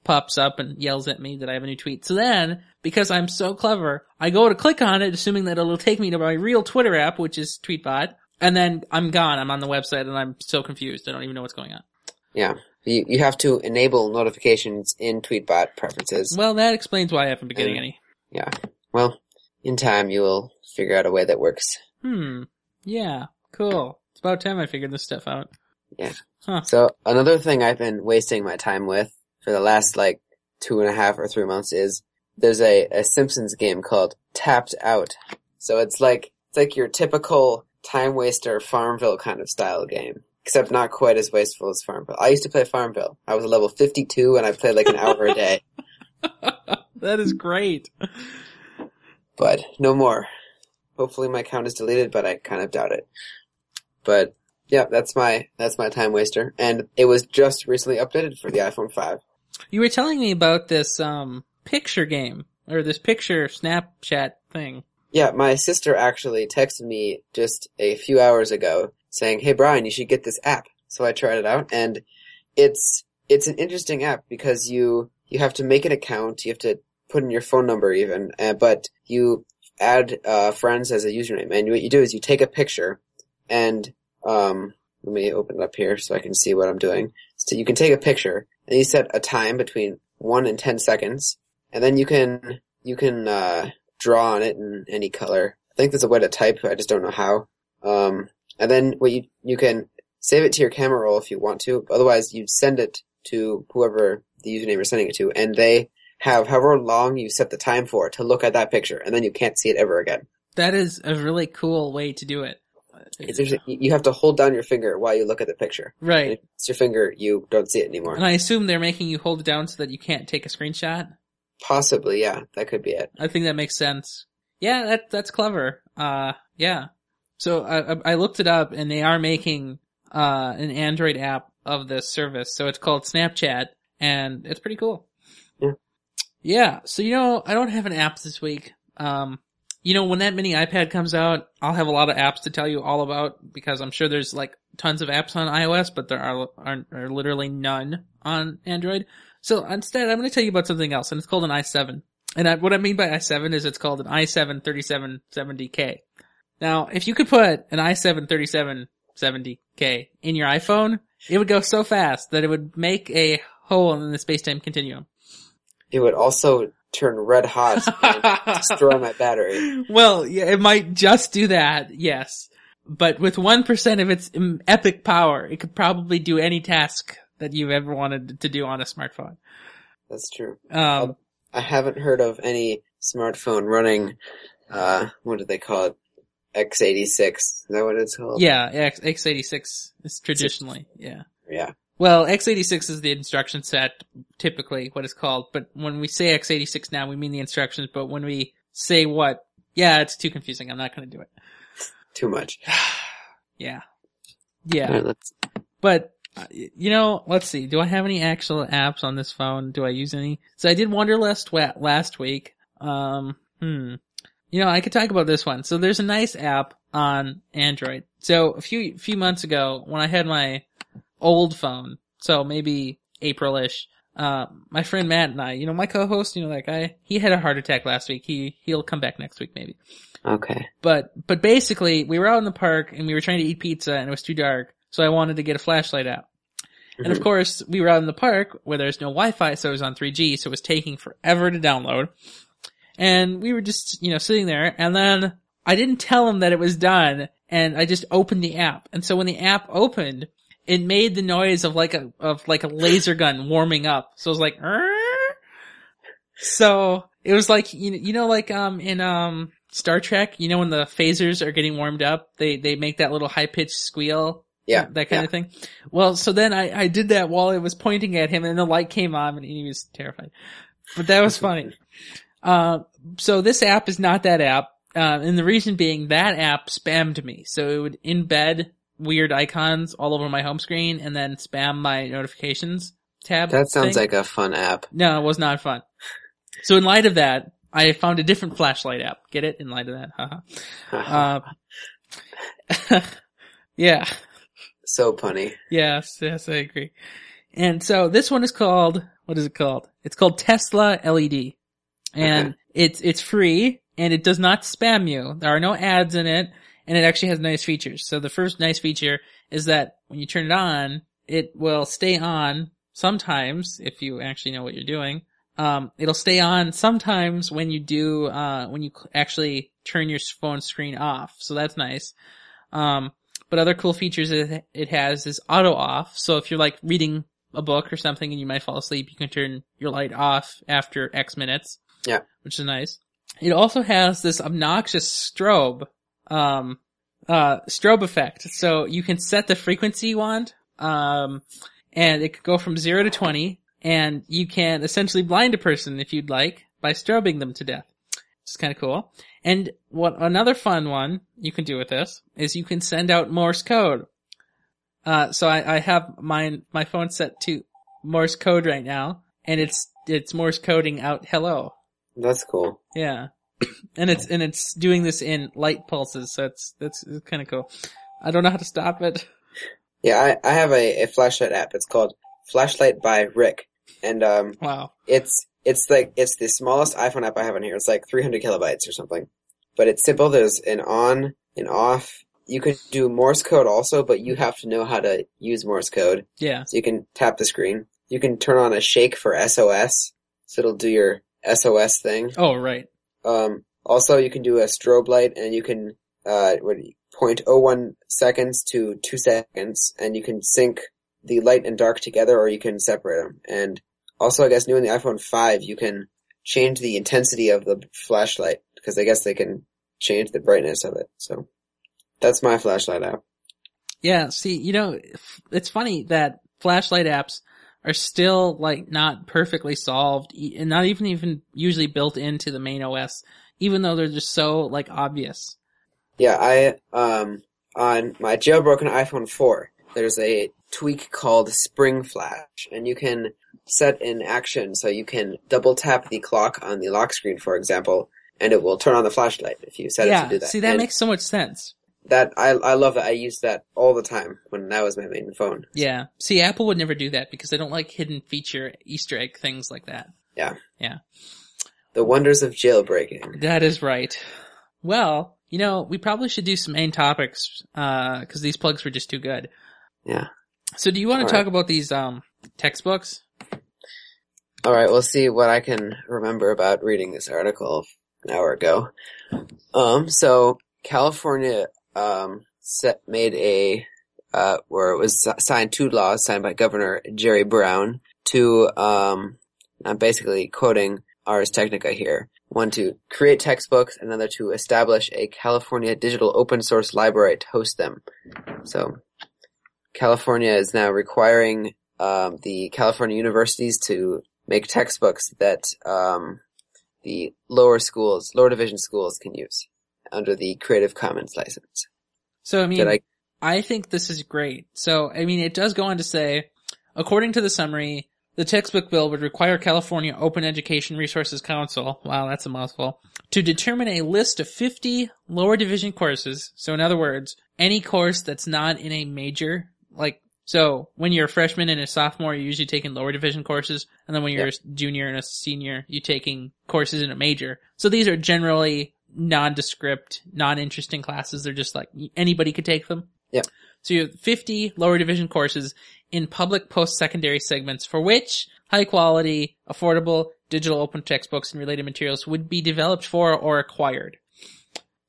pops up and yells at me that I have a new tweet. So then, because I'm so clever, I go to click on it, assuming that it'll take me to my real Twitter app, which is TweetBot, and then I'm gone. I'm on the website, and I'm so confused. I don't even know what's going on. Yeah. You, you have to enable notifications in TweetBot preferences. Well, that explains why I haven't been getting and, any. Yeah. Well, in time, you will figure out a way that works. Hmm. Yeah. Cool. It's about time I figured this stuff out. Yeah. Huh. So another thing I've been wasting my time with for the last, like, two and a half or three months is there's a, a Simpsons game called Tapped Out. So it's like, it's like your typical time waster Farmville kind of style game, except not quite as wasteful as Farmville. I used to play Farmville. I was a level fifty-two and I played like an hour a day. That is great. But no more. Hopefully my account is deleted, but I kind of doubt it. But yeah, that's my, that's my time waster. And it was just recently updated for the iPhone five. You were telling me about this um picture game, or this picture Snapchat thing. Yeah, my sister actually texted me just a few hours ago saying, hey, Brian, you should get this app. So I tried it out, and it's it's an interesting app because you, you have to make an account, you have to put in your phone number even, uh, but you add uh friends as a username. And what you do is you take a picture, and um let me open it up here so I can see what I'm doing. So you can take a picture, and you set a time between one and ten seconds, and then you can, you can, uh, draw on it in any color. I think there's a way to type, I just don't know how. Um, and then what you, you can save it to your camera roll if you want to. Otherwise, you send it to whoever the username is sending it to, and they have however long you set the time for to look at that picture, and then you can't see it ever again. That is a really cool way to do it. It's you have to hold down your finger while you look at the picture. Right. And if it's your finger, you don't see it anymore. And I assume they're making you hold it down so that you can't take a screenshot? Possibly, yeah. That could be it. I think that makes sense. Yeah, that that's clever. Uh, yeah. So I, I looked it up, and they are making uh, an Android app of this service. So it's called Snapchat, and it's pretty cool. Yeah. Yeah. So, you know, I don't have an app this week. Um, you know, when that mini iPad comes out, I'll have a lot of apps to tell you all about, because I'm sure there's like tons of apps on iOS, but there are, are, are literally none on Android. So instead, I'm going to tell you about something else, and it's called an i seven. And I, what I mean by i seven is it's called an i seven thirty-seven seventy K. Now, if you could put an i seven thirty-seven seventy K in your iPhone, it would go so fast that it would make a hole in the space-time continuum. It would also turn red hot and destroy my battery. Well, yeah, it might just do that, yes. But with one percent of its epic power, it could probably do any task that you've ever wanted to do on a smartphone. That's true. Um, I haven't heard of any smartphone running, uh, what do they call it? x eighty-six. Is that what it's called? Yeah, X, x86 is traditionally, yeah. Yeah. Well, x eighty-six is the instruction set, typically what it's called, but when we say x eighty-six now, we mean the instructions, but when we say what, yeah, it's too confusing. I'm not going to do it. Too much. Yeah. Yeah. All right, let's... But, you know, let's see. Do I have any actual apps on this phone? Do I use any? So I did Wonderlust last week. Um, hmm. You know, I could talk about this one. So there's a nice app on Android. So a few few months ago, when I had my old phone, so maybe April-ish, uh, my friend Matt and I, you know, my co-host, you know, that guy, he had a heart attack last week. He, he'll come back next week, maybe. Okay. But, but basically, we were out in the park, and we were trying to eat pizza, and it was too dark. So I wanted to get a flashlight out. Mm-hmm. And of course, we were out in the park where there's no Wi-Fi, so it was on three G, so it was taking forever to download. And we were just, you know, sitting there, and then I didn't tell him that it was done, and I just opened the app. And so when the app opened, it made the noise of like a, of like a laser gun warming up. So it was like, Rrr! So it was like, you know, like, um, in, um, Star Trek, you know, when the phasers are getting warmed up, they, they make that little high-pitched squeal. Yeah. That kind yeah. of thing. Well, so then I, I did that while I was pointing at him, and the light came on, and he was terrified. But that was funny. Uh, so this app is not that app. Uh, and the reason being that app spammed me. So it would embed weird icons all over my home screen and then spam my notifications tab. That sounds thing. Like a fun app. No, it was not fun. So in light of that, I found a different flashlight app. Get it? In light of that. Haha. uh, yeah. So punny. Yes, yes, I agree. And so this one is called, what is it called? It's called Tesla L E D. And okay. it's it's free, and it does not spam you. There are no ads in it, and it actually has nice features. So the first nice feature is that when you turn it on, it will stay on sometimes, if you actually know what you're doing. Um, it'll stay on sometimes when you do, uh, when you actually turn your phone screen off. So that's nice. Um, But other cool features it has is auto off. So if you're like reading a book or something and you might fall asleep, you can turn your light off after X minutes. Yeah. Which is nice. It also has this obnoxious strobe, um, uh, strobe effect. So you can set the frequency you want. Um, and it could go from zero to twenty, and you can essentially blind a person if you'd like by strobing them to death. It's kind of cool. And what another fun one you can do with this is you can send out Morse code. Uh, so I, I have my, my phone set to Morse code right now, and it's, it's Morse coding out hello. That's cool. Yeah. And it's, and it's doing this in light pulses. So it's, that's kind of cool. I don't know how to stop it. Yeah. I, I have a, a flashlight app. It's called Flashlight by Rick. And, um, wow. It's, It's like, it's the smallest iPhone app I have on here. It's like three hundred kilobytes or something. But it's simple. There's an on, an off. You could do Morse code also, but you have to know how to use Morse code. Yeah. So you can tap the screen. You can turn on a shake for S O S. So it'll do your S O S thing. Oh, right. Um, also you can do a strobe light, and you can, uh, what, zero point zero one seconds to two seconds. And you can sync the light and dark together, or you can separate them. And also, I guess new in the iPhone five, you can change the intensity of the flashlight, because I guess they can change the brightness of it. So that's my flashlight app. Yeah, see, you know, it's funny that flashlight apps are still like not perfectly solved, and not even even usually built into the main O S, even though they're just so like obvious. Yeah, I um on my jailbroken iPhone four, there's a tweak called Spring Flash, and you can set in action, so you can double tap the clock on the lock screen, for example, and it will turn on the flashlight if you set yeah, it to do that. See, that and makes so much sense. That I I love that. I use that all the time when that was my main phone. Yeah. See, Apple would never do that because they don't like hidden feature Easter egg things like that. Yeah. Yeah. The wonders of jailbreaking. That is right. Well, you know, we probably should do some main topics uh because these plugs were just too good. Yeah. So do you want to talk right. about these um textbooks? All right, we'll see what I can remember about reading this article an hour ago. Um, so California um set, made a uh where it was signed two laws signed by Governor Jerry Brown to um I'm basically quoting Ars Technica here. One to create textbooks, another to establish a California digital open source library to host them. So California is now requiring um, the California universities to make textbooks that um, the lower schools, lower division schools can use under the Creative Commons license. So, I mean, I-, I think this is great. So, I mean, it does go on to say, according to the summary, the textbook bill would require California Open Education Resources Council, wow, that's a mouthful, to determine a list of fifty lower division courses. So in other words, any course that's not in a major, like, so when you're a freshman and a sophomore, you're usually taking lower division courses. And then when you're yep. a junior and a senior, you're taking courses in a major. So these are generally nondescript, non-interesting classes. They're just like, anybody could take them. Yeah. So you have fifty lower division courses in public post-secondary segments for which high-quality, affordable, digital open textbooks and related materials would be developed for or acquired.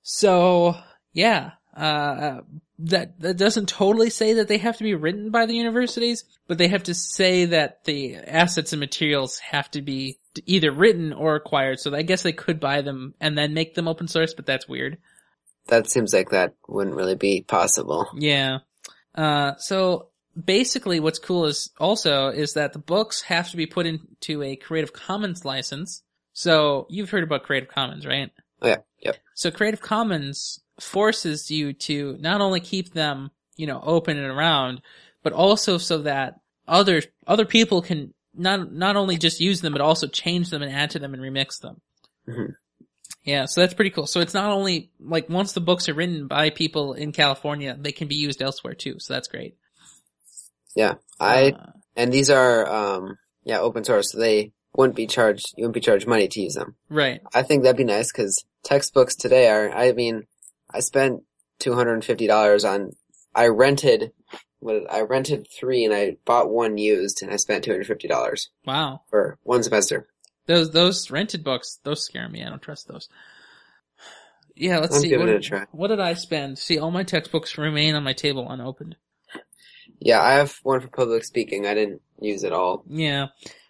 So, yeah, uh, that, that doesn't totally say that they have to be written by the universities, but they have to say that the assets and materials have to be either written or acquired. So I guess they could buy them and then make them open source, but that's weird. That seems like that wouldn't really be possible. Yeah. Uh, so basically what's cool is also is that the books have to be put into a Creative Commons license. So you've heard about Creative Commons, right? Oh, yeah. Yep. So Creative Commons forces you to not only keep them, you know, open and around, but also so that other, other people can not, not only just use them, but also change them and add to them and remix them. Mm-hmm. Yeah, so that's pretty cool. So it's not only, like, once the books are written by people in California, they can be used elsewhere, too. So that's great. Yeah, I, uh, and these are, um, yeah, open source. So they wouldn't be charged, you wouldn't be charged money to use them. Right. I think that'd be nice because textbooks today are, I mean, I spent two hundred fifty dollars on, I rented, what, I rented three and I bought one used and I spent two hundred fifty dollars. Wow. For one semester. Those those rented books, those scare me. I don't trust those. Yeah, let's I'm see. Giving what, it a try. What did I spend? See, all my textbooks remain on my table unopened. Yeah, I have one for public speaking. I didn't use it all. Yeah.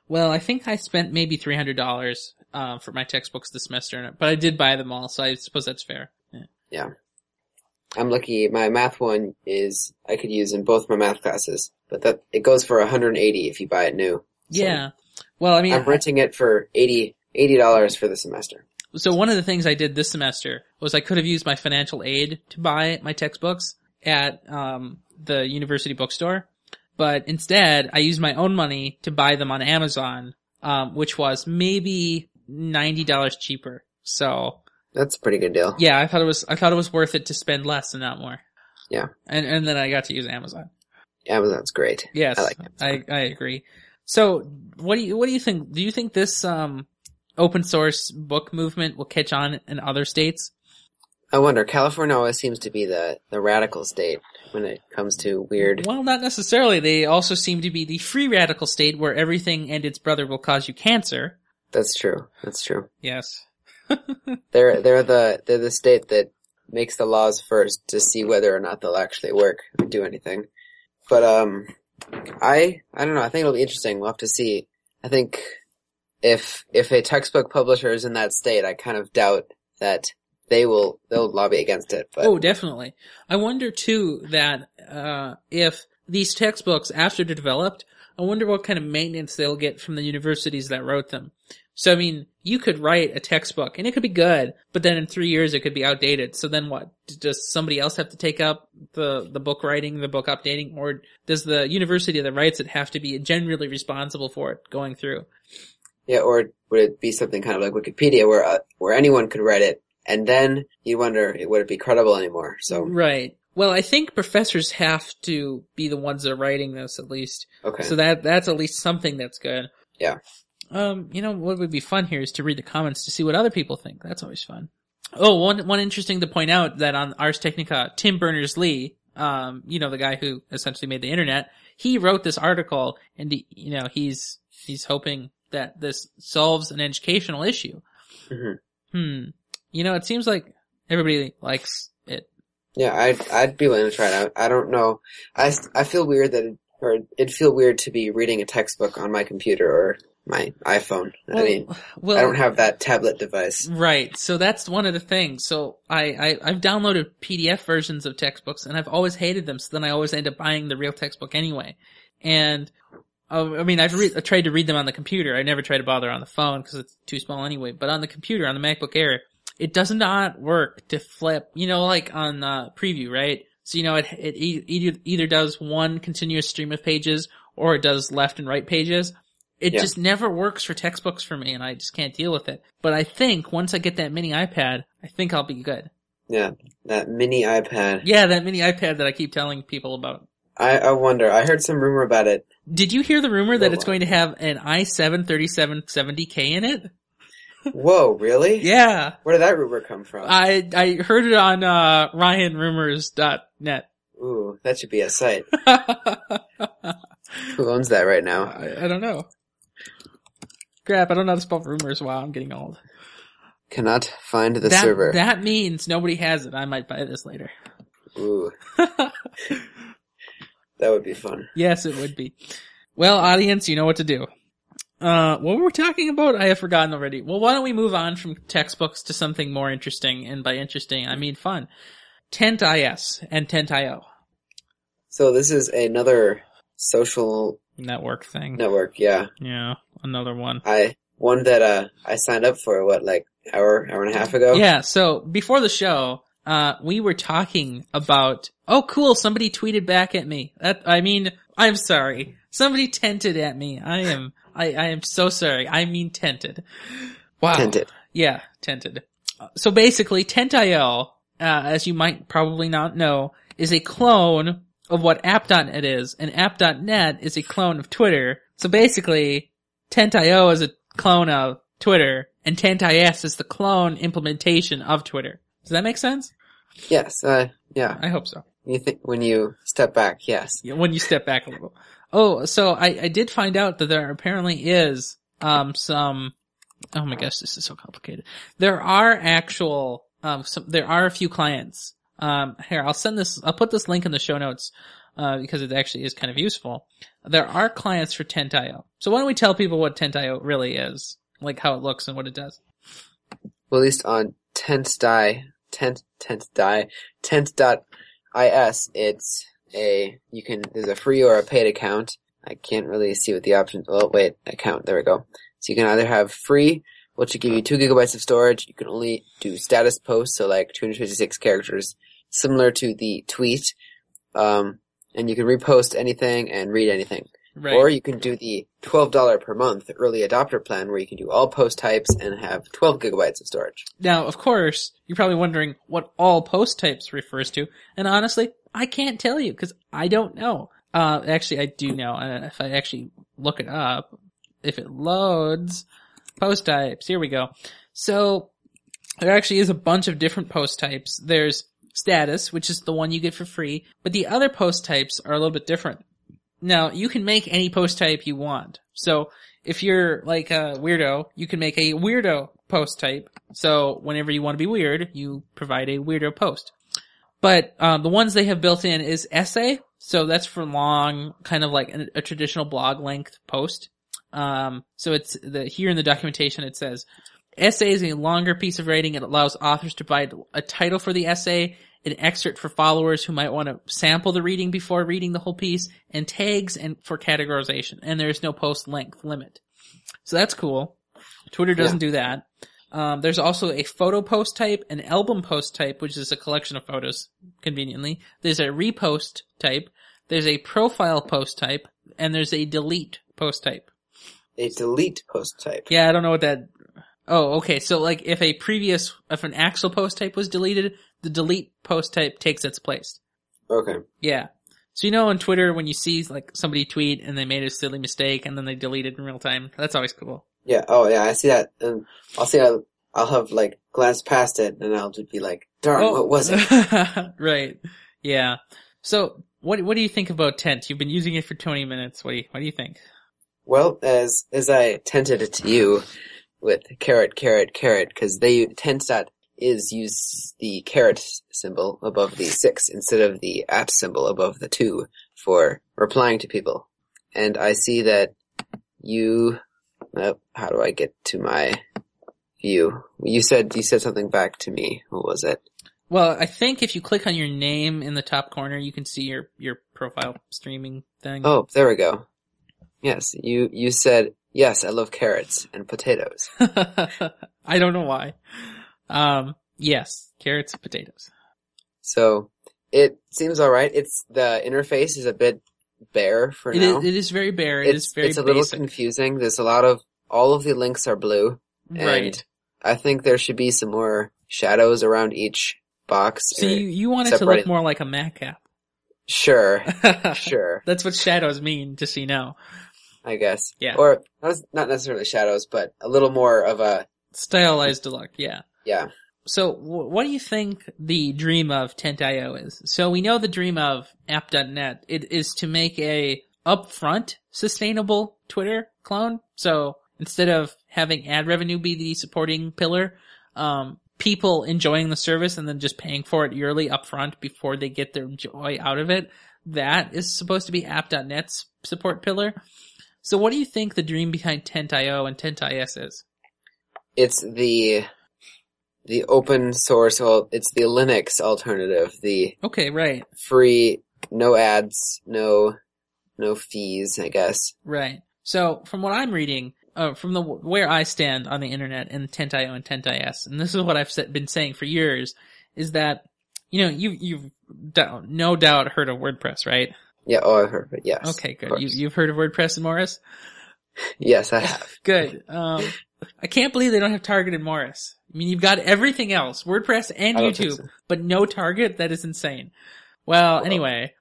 Well, I think I spent maybe three hundred dollars uh, for my textbooks this semester, but I did buy them all, so I suppose that's fair. Yeah. yeah. I'm lucky. My math one is I could use in both my math classes, but that it goes for one hundred eighty dollars if you buy it new. So. Yeah. Well, I mean, I'm renting it for eighty dollars for the semester. So one of the things I did this semester was I could have used my financial aid to buy my textbooks at um, the university bookstore, but instead I used my own money to buy them on Amazon, um, which was maybe ninety dollars cheaper. So that's a pretty good deal. Yeah, I thought it was. I thought it was worth it to spend less and not more. Yeah, and and then I got to use Amazon. Amazon's great. Yes, I like Amazon. I I agree. So, what do you what do you think? Do you think this um, open source book movement will catch on in other states? I wonder. California always seems to be the, the radical state when it comes to weird. Well, not necessarily. They also seem to be the free radical state where everything and its brother will cause you cancer. That's true. That's true. Yes. they're they're the they're the state that makes the laws first to see whether or not they'll actually work or do anything. But um. I I don't know. I think it'll be interesting. We'll have to see. I think if if a textbook publisher is in that state, I kind of doubt that they will they'll lobby against it. But. Oh, definitely. I wonder too that uh, if these textbooks, after they're developed, I wonder what kind of maintenance they'll get from the universities that wrote them. So, I mean, you could write a textbook, and it could be good, but then in three years it could be outdated. So then what? Does somebody else have to take up the, the book writing, the book updating, or does the university that writes it have to be generally responsible for it going through? Yeah, or would it be something kind of like Wikipedia where uh, where anyone could write it, and then you wonder, would it be credible anymore? So right. Well, I think professors have to be the ones that are writing this, at least. Okay. So that that's at least something that's good. Yeah. Um, you know, what would be fun here is to read the comments to see what other people think. That's always fun. Oh, one, one interesting to point out that on Ars Technica, Tim Berners-Lee, um, you know, the guy who essentially made the internet, he wrote this article and, he, you know, he's, he's hoping that this solves an educational issue. Mm-hmm. Hmm. You know, it seems like everybody likes it. Yeah, I'd, I'd be willing to try it out. I don't know. I, I feel weird that, it, or it'd feel weird to be reading a textbook on my computer or my iPhone. Well, I mean, well, I don't have that tablet device. Right. So that's one of the things. So I, I, I've downloaded P D F versions of textbooks and I've always hated them. So then I always end up buying the real textbook anyway. And uh, I mean, I've re- I tried to read them on the computer. I never tried to bother on the phone because it's too small anyway. But on the computer, on the MacBook Air, it does not work to flip, you know, like on uh, preview, right? So, you know, it, it e- either does one continuous stream of pages or it does left and right pages. It yeah. just never works for textbooks for me, and I just can't deal with it. But I think once I get that mini iPad, I think I'll be good. Yeah, that mini iPad. Yeah, that mini iPad that I keep telling people about. I, I wonder. I heard some rumor about it. Did you hear the rumor no that it's going to have an i seven thirty-seven seventy K in it? Whoa, really? Yeah. Where did that rumor come from? I I heard it on uh, ryan rumors dot net. Ooh, that should be a site. Who owns that right now? I, I don't know. Crap, I don't know how to spell rumors. Wow, I'm getting old. Cannot find the that, server. That means nobody has it. I might buy this later. Ooh. That would be fun. Yes, it would be. Well, audience, you know what to do. Uh, what were we talking about? I have forgotten already. Well, why don't we move on from textbooks to something more interesting? And by interesting, I mean fun. tent dot I S and tent dot I O. So this is another social network thing. Network, yeah. Yeah, another one. I one that uh I signed up for what like hour hour and a half ago. Yeah, so before the show, uh we were talking about oh cool, somebody tweeted back at me. That I mean, I'm sorry. Somebody tented at me. I am I I am so sorry. I mean tented. Wow. Tented. Yeah, tented. So basically tent dot I O, uh as you might probably not know, is a clone of what app dot net is, and app dot net is a clone of Twitter. So basically, tent dot I O is a clone of Twitter, and tent dot I S is the clone implementation of Twitter. Does that make sense? Yes, uh, yeah. I hope so. You think when you step back, yes. Yeah, when you step back a little. Oh, so I, I did find out that there apparently is, um, some, oh my gosh, this is so complicated. There are actual, um, some, there are a few clients. Um, here, I'll send this, I'll put this link in the show notes, uh, because it actually is kind of useful. There are clients for tent dot I O. So why don't we tell people what tent dot I O really is, like how it looks and what it does? Well, at least on tent dot I O, tent, tent dot I O, tent dot I S, it's a, you can, there's a free or a paid account. I can't really see what the options, oh wait, account, there we go. So you can either have free, which will give you two gigabytes of storage. You can only do status posts, so like two hundred fifty-six characters, similar to the tweet. Um, and you can repost anything and read anything. Right. Or you can do the twelve dollars per month early adopter plan where you can do all post types and have twelve gigabytes of storage. Now, of course, you're probably wondering what all post types refers to. And honestly, I can't tell you because I don't know. Uh, actually, I do know. Uh, if I actually look it up, if it loads... Post types. Here we go. So there actually is a bunch of different post types. There's status, which is the one you get for free, but the other post types are a little bit different. Now, you can make any post type you want. So if you're like a weirdo, you can make a weirdo post type. So whenever you want to be weird, you provide a weirdo post. But um, the ones they have built in is essay. So that's for long, kind of like a, a traditional blog length post. Um, so it's the, here in the documentation it says, essay is a longer piece of writing. It allows authors to provide a title for the essay, an excerpt for followers who might want to sample the reading before reading the whole piece, and tags and for categorization. And there's no post length limit. So that's cool. Twitter doesn't yeah. do that. Um, there's also a photo post type, an album post type, which is a collection of photos, conveniently. There's a repost type. There's a profile post type. And there's a delete post type. A delete post type. Yeah, I don't know what that... Oh, okay. So, like, if a previous... If an actual post type was deleted, the delete post type takes its place. Okay. Yeah. So, you know, on Twitter, when you see, like, somebody tweet and they made a silly mistake and then they delete it in real time, that's always cool. Yeah, oh yeah, I see that, and I'll see, I'll, I'll have, like, glance past it, and I'll just be like, darn, oh. what was it? Right, yeah. So, what what do you think about Tent? You've been using it for twenty minutes, what do you, what do you think? Well, as as I tented it to you with carrot, carrot, carrot, because they, Tent.is use the carrot symbol above the six instead of the at symbol above the two for replying to people. And I see that you... Oh, how do I get to my view? You said you said something back to me. What was it? Well, I think if you click on your name in the top corner, you can see your, your profile streaming thing. Oh, there we go. Yes, you, you said, yes, I love carrots and potatoes. I don't know why. Um, yes, carrots and potatoes. So it seems all right. It's the interface is a bit bare for it now. Is, it is very bare. It it's, is very It's a basic. Little confusing. There's a lot of, all of the links are blue. Right. And I think there should be some more shadows around each box. So you, you want it to look more like a Mac app. Sure. Sure. That's what shadows mean, just so you know. I guess. Yeah. Or not necessarily shadows, but a little more of a... Stylized look, yeah. Yeah. So w- what do you think the dream of Tent dot io is? So we know the dream of app dot net. It is to make a upfront sustainable Twitter clone. So instead of having ad revenue be the supporting pillar, um, people enjoying the service and then just paying for it yearly upfront before they get their joy out of it, that is supposed to be app dot net's support pillar. So what do you think the dream behind Tent dot io and Tent dot is is? It's the... The open source, well, it's the Linux alternative. The okay, right. Free, no ads, no, no fees, I guess. Right. So, from what I'm reading, uh, from the where I stand on the internet and Tent dot io and Tent dot is, and this is what I've been saying for years, is that you know you you've no doubt heard of WordPress, right? Yeah, oh, I've heard of it. Yes. Okay, good. You, you've heard of WordPress and Morris? Yes, I have. Good. Um, I can't believe they don't have Target and Morris. I mean, you've got everything else, WordPress and YouTube, so. But no Target? That is insane. Well, Whoa. Anyway,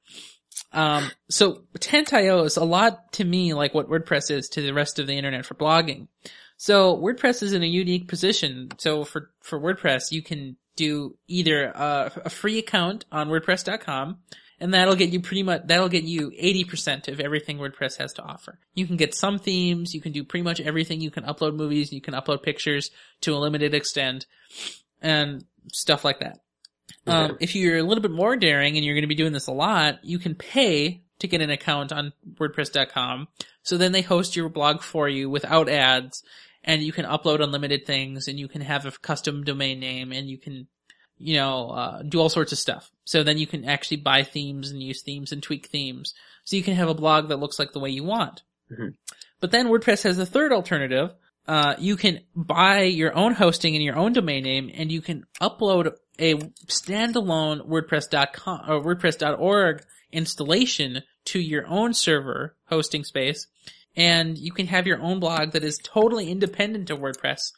um, so Tent dot io is a lot to me like what WordPress is to the rest of the internet for blogging. So WordPress is in a unique position. So for, for WordPress, you can do either a, a free account on WordPress dot com, and that'll get you pretty much, that'll get you eighty percent of everything WordPress has to offer. You can get some themes, you can do pretty much everything, you can upload movies, you can upload pictures to a limited extent, and stuff like that. Mm-hmm. Um, if you're a little bit more daring, and you're going to be doing this a lot, you can pay to get an account on WordPress dot com, so then they host your blog for you without ads, and you can upload unlimited things, and you can have a custom domain name, and you can... you know, uh, do all sorts of stuff. So then you can actually buy themes and use themes and tweak themes. So you can have a blog that looks like the way you want. Mm-hmm. But then WordPress has a third alternative. Uh, you can buy your own hosting and your own domain name, and you can upload a standalone WordPress dot com or WordPress dot org installation to your own server hosting space. And you can have your own blog that is totally independent of WordPress.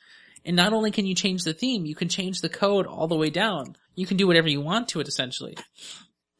And not only can you change the theme, you can change the code all the way down. You can do whatever you want to it, essentially.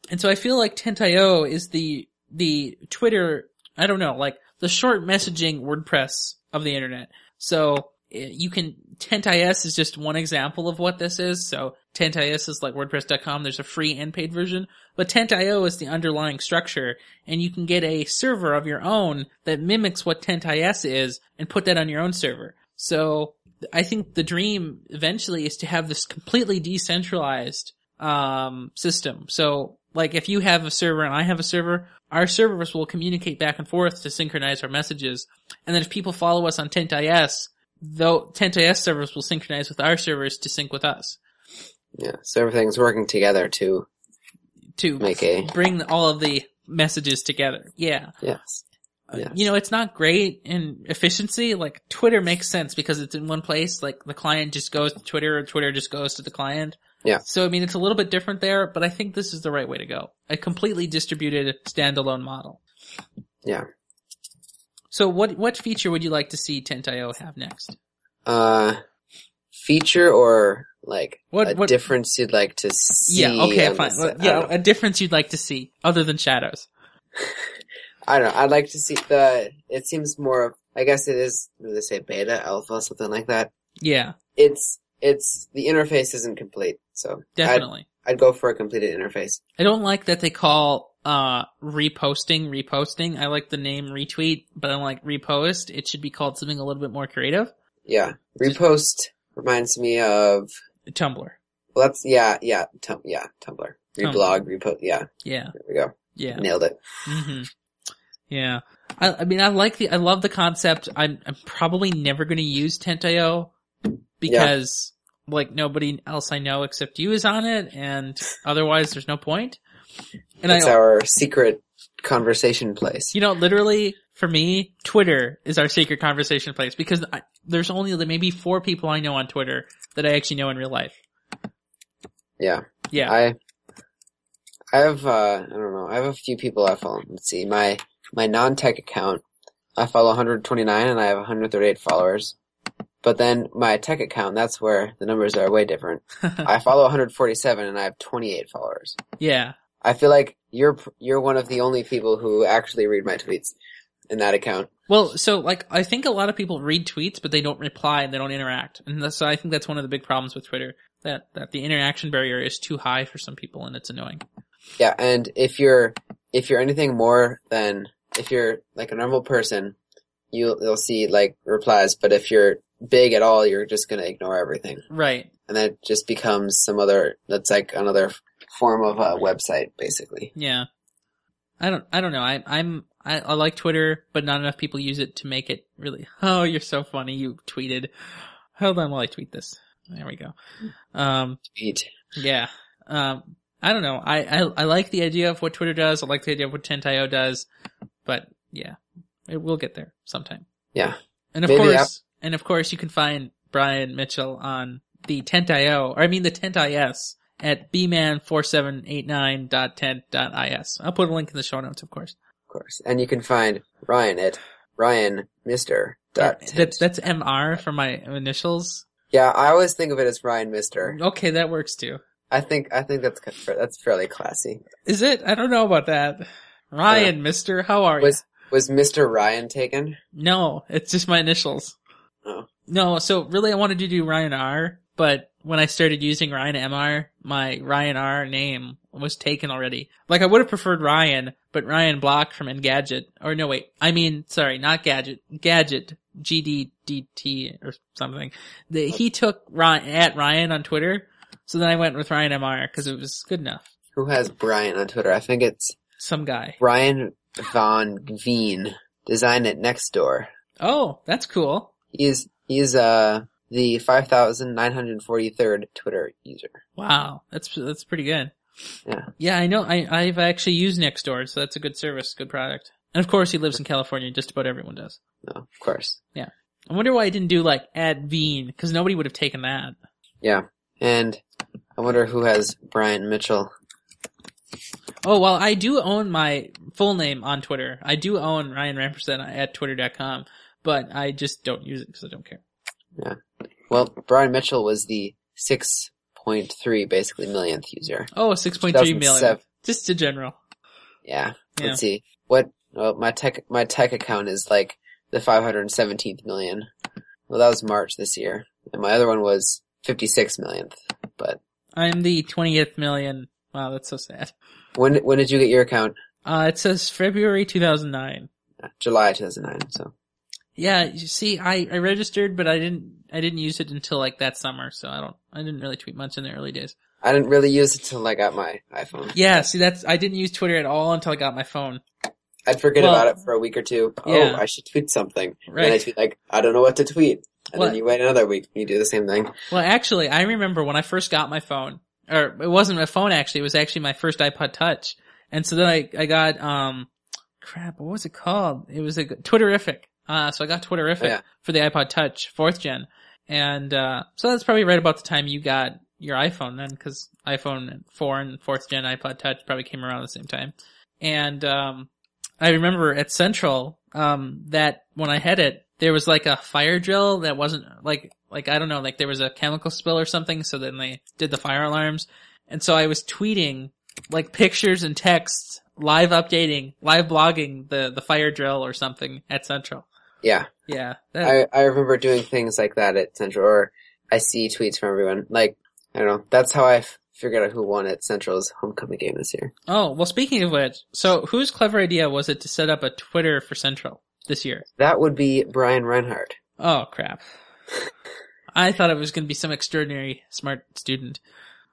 And so I feel like Tent dot io is the the Twitter, I don't know, like the short messaging WordPress of the internet. So you can, Tent dot is is just one example of what this is. So Tent dot is is like WordPress dot com. There's a free and paid version. But Tent dot io is the underlying structure. And you can get a server of your own that mimics what Tent dot is is and put that on your own server. So... I think the dream eventually is to have this completely decentralized um system. So, like, if you have a server and I have a server, our servers will communicate back and forth to synchronize our messages. And then if people follow us on Tent dot io, though, Tent dot io servers will synchronize with our servers to sync with us. Yeah, so everything's working together to to make a... bring all of the messages together. Yeah. Yes. yeah. you know, it's not great in efficiency. Like Twitter makes sense because it's in one place. Like the client just goes to Twitter, or Twitter just goes to the client. Yeah. So, I mean, it's a little bit different there, but I think this is the right way to go. A completely distributed standalone model. Yeah. So what, what feature would you like to see tent dot i o have next? Uh, feature or like what, a what, difference you'd like to see? Yeah, okay, fine. This, yeah, a difference you'd like to see other than shadows. I don't know. I'd like to see the, it seems more of, I guess it is, what do they say, beta, alpha, something like that. Yeah. It's, it's, the interface isn't complete, so. Definitely. I'd, I'd go for a completed interface. I don't like that they call, uh, reposting, reposting. I like the name retweet, but I don't like repost. It should be called something a little bit more creative. Yeah. Repost Just, reminds me of. Tumblr. Well, that's, yeah, yeah, tum, yeah, Tumblr. Reblog, Tumblr. Repost, yeah. Yeah. There we go. Yeah. Nailed it. Mm-hmm. Yeah. I, I mean, I like the, I love the concept. I'm, I'm probably never going to use tent dot i o because yeah. like nobody else I know except you is on it. And otherwise there's no point. And it's I, our secret conversation place. You know, literally for me, Twitter is our secret conversation place because I, there's only maybe four people I know on Twitter that I actually know in real life. Yeah. Yeah. I, I have, uh, I don't know. I have a few people I follow. Let's see. My, My non-tech account, I follow one hundred twenty-nine and I have one hundred thirty-eight followers. But then my tech account, that's where the numbers are way different. I follow one hundred forty-seven and I have twenty-eight followers. Yeah. I feel like you're, you're one of the only people who actually read my tweets in that account. Well, so like, I think a lot of people read tweets, but they don't reply and they don't interact. And so I think that's one of the big problems with Twitter, that, that the interaction barrier is too high for some people and it's annoying. Yeah. And if you're, if you're anything more than, if you're like a normal person, you'll, you'll see like replies, but if you're big at all, you're just going to ignore everything. Right. And that just becomes some other, that's like another form of a website basically. Yeah. I don't, I don't know. I, I'm, I, I like Twitter, but not enough people use it to make it really, oh, you're so funny. You tweeted. Hold on while I tweet this. There we go. Um, tweet. Yeah. Um, I don't know. I, I, I like the idea of what Twitter does. I like the idea of what tent dot i o does. But yeah, it will get there sometime. Yeah. And of Maybe course, I'll... and of course you can find Brian Mitchell on the tent dot i o, or I mean the tent dot i s at b man four seven eight nine dot tent dot i s. I'll put a link in the show notes, of course. Of course. And you can find Ryan at ryan mister dot tent. That's, that's M R for my initials. Yeah. I always think of it as Ryan Mister. Okay. That works too. I think, I think that's, that's fairly classy. Is it? I don't know about that. Ryan, uh, mister, how are was, you? Was Mister Ryan taken? No, it's just my initials. Oh. No, so really I wanted to do Ryan R, but when I started using Ryan M R, my Ryan R name was taken already. Like, I would have preferred Ryan, but Ryan Block from Engadget, or no, wait, I mean, sorry, not Gadget, Gadget, G D D T or something. The, he took Ryan, at Ryan on Twitter, so then I went with Ryan M R, because it was good enough. Who has Brian on Twitter? I think it's... Some guy. Brian Von Veen. Designed at Nextdoor. Oh, that's cool. He is, he is, uh, the five thousand nine hundred forty-third Twitter user. Wow. That's, that's pretty good. Yeah. Yeah, I know. I, I've actually used Nextdoor, so that's a good service, good product. And of course he lives in California, just about everyone does. Oh, of course. Yeah. I wonder why I didn't do like at Veen, cause nobody would have taken that. Yeah. And I wonder who has Brian Mitchell. Oh, well, I do own my full name on Twitter. I do own Ryan Rampersad at twitter dot com, but I just don't use it because I don't care. Yeah. Well, Brian Mitchell was the six point three, basically, millionth user. Oh, six point three million. Just in general. Yeah. yeah. Let's see. What, well, my tech, my tech account is like the five hundred seventeenth million. Well, that was March this year. And my other one was fifty-six millionth, but. I'm the twentieth million. Wow, that's so sad. When when did you get your account? Uh, it says February two thousand nine. July two thousand nine, so. Yeah, you see, I, I registered, but I didn't, I didn't use it until like that summer, so I don't, I didn't really tweet much in the early days. I didn't really use it until I got my iPhone. Yeah, see, that's, I didn't use Twitter at all until I got my phone. I'd forget well, about it for a week or two. Oh, yeah. I should tweet something. Right. And I tweet like, I don't know what to tweet. And well, then you wait another week and you do the same thing. Well, actually, I remember when I first got my phone, or it wasn't my phone actually, it was actually my first iPod Touch. And so then I, I got, um, crap, what was it called? It was a Twitterific. Uh, so I got Twitterific yeah. for the iPod Touch fourth gen. And, uh, so that's probably right about the time you got your iPhone then, cause iPhone four and fourth gen iPod Touch probably came around the same time. And, um, I remember at Central, um, that when I had it, there was like a fire drill that wasn't like, like, I don't know, like there was a chemical spill or something. So then they did the fire alarms. And so I was tweeting like pictures and texts, live updating, live blogging the, the fire drill or something at Central. Yeah. Yeah. That... I, I remember doing things like that at Central, or I see tweets from everyone. Like, I don't know. That's how I figured out who won at Central's homecoming game this year. Oh, well, speaking of which, so whose clever idea was it to set up a Twitter for Central this year? That would be Brian Reinhardt. Oh, crap. I thought it was going to be some extraordinary smart student.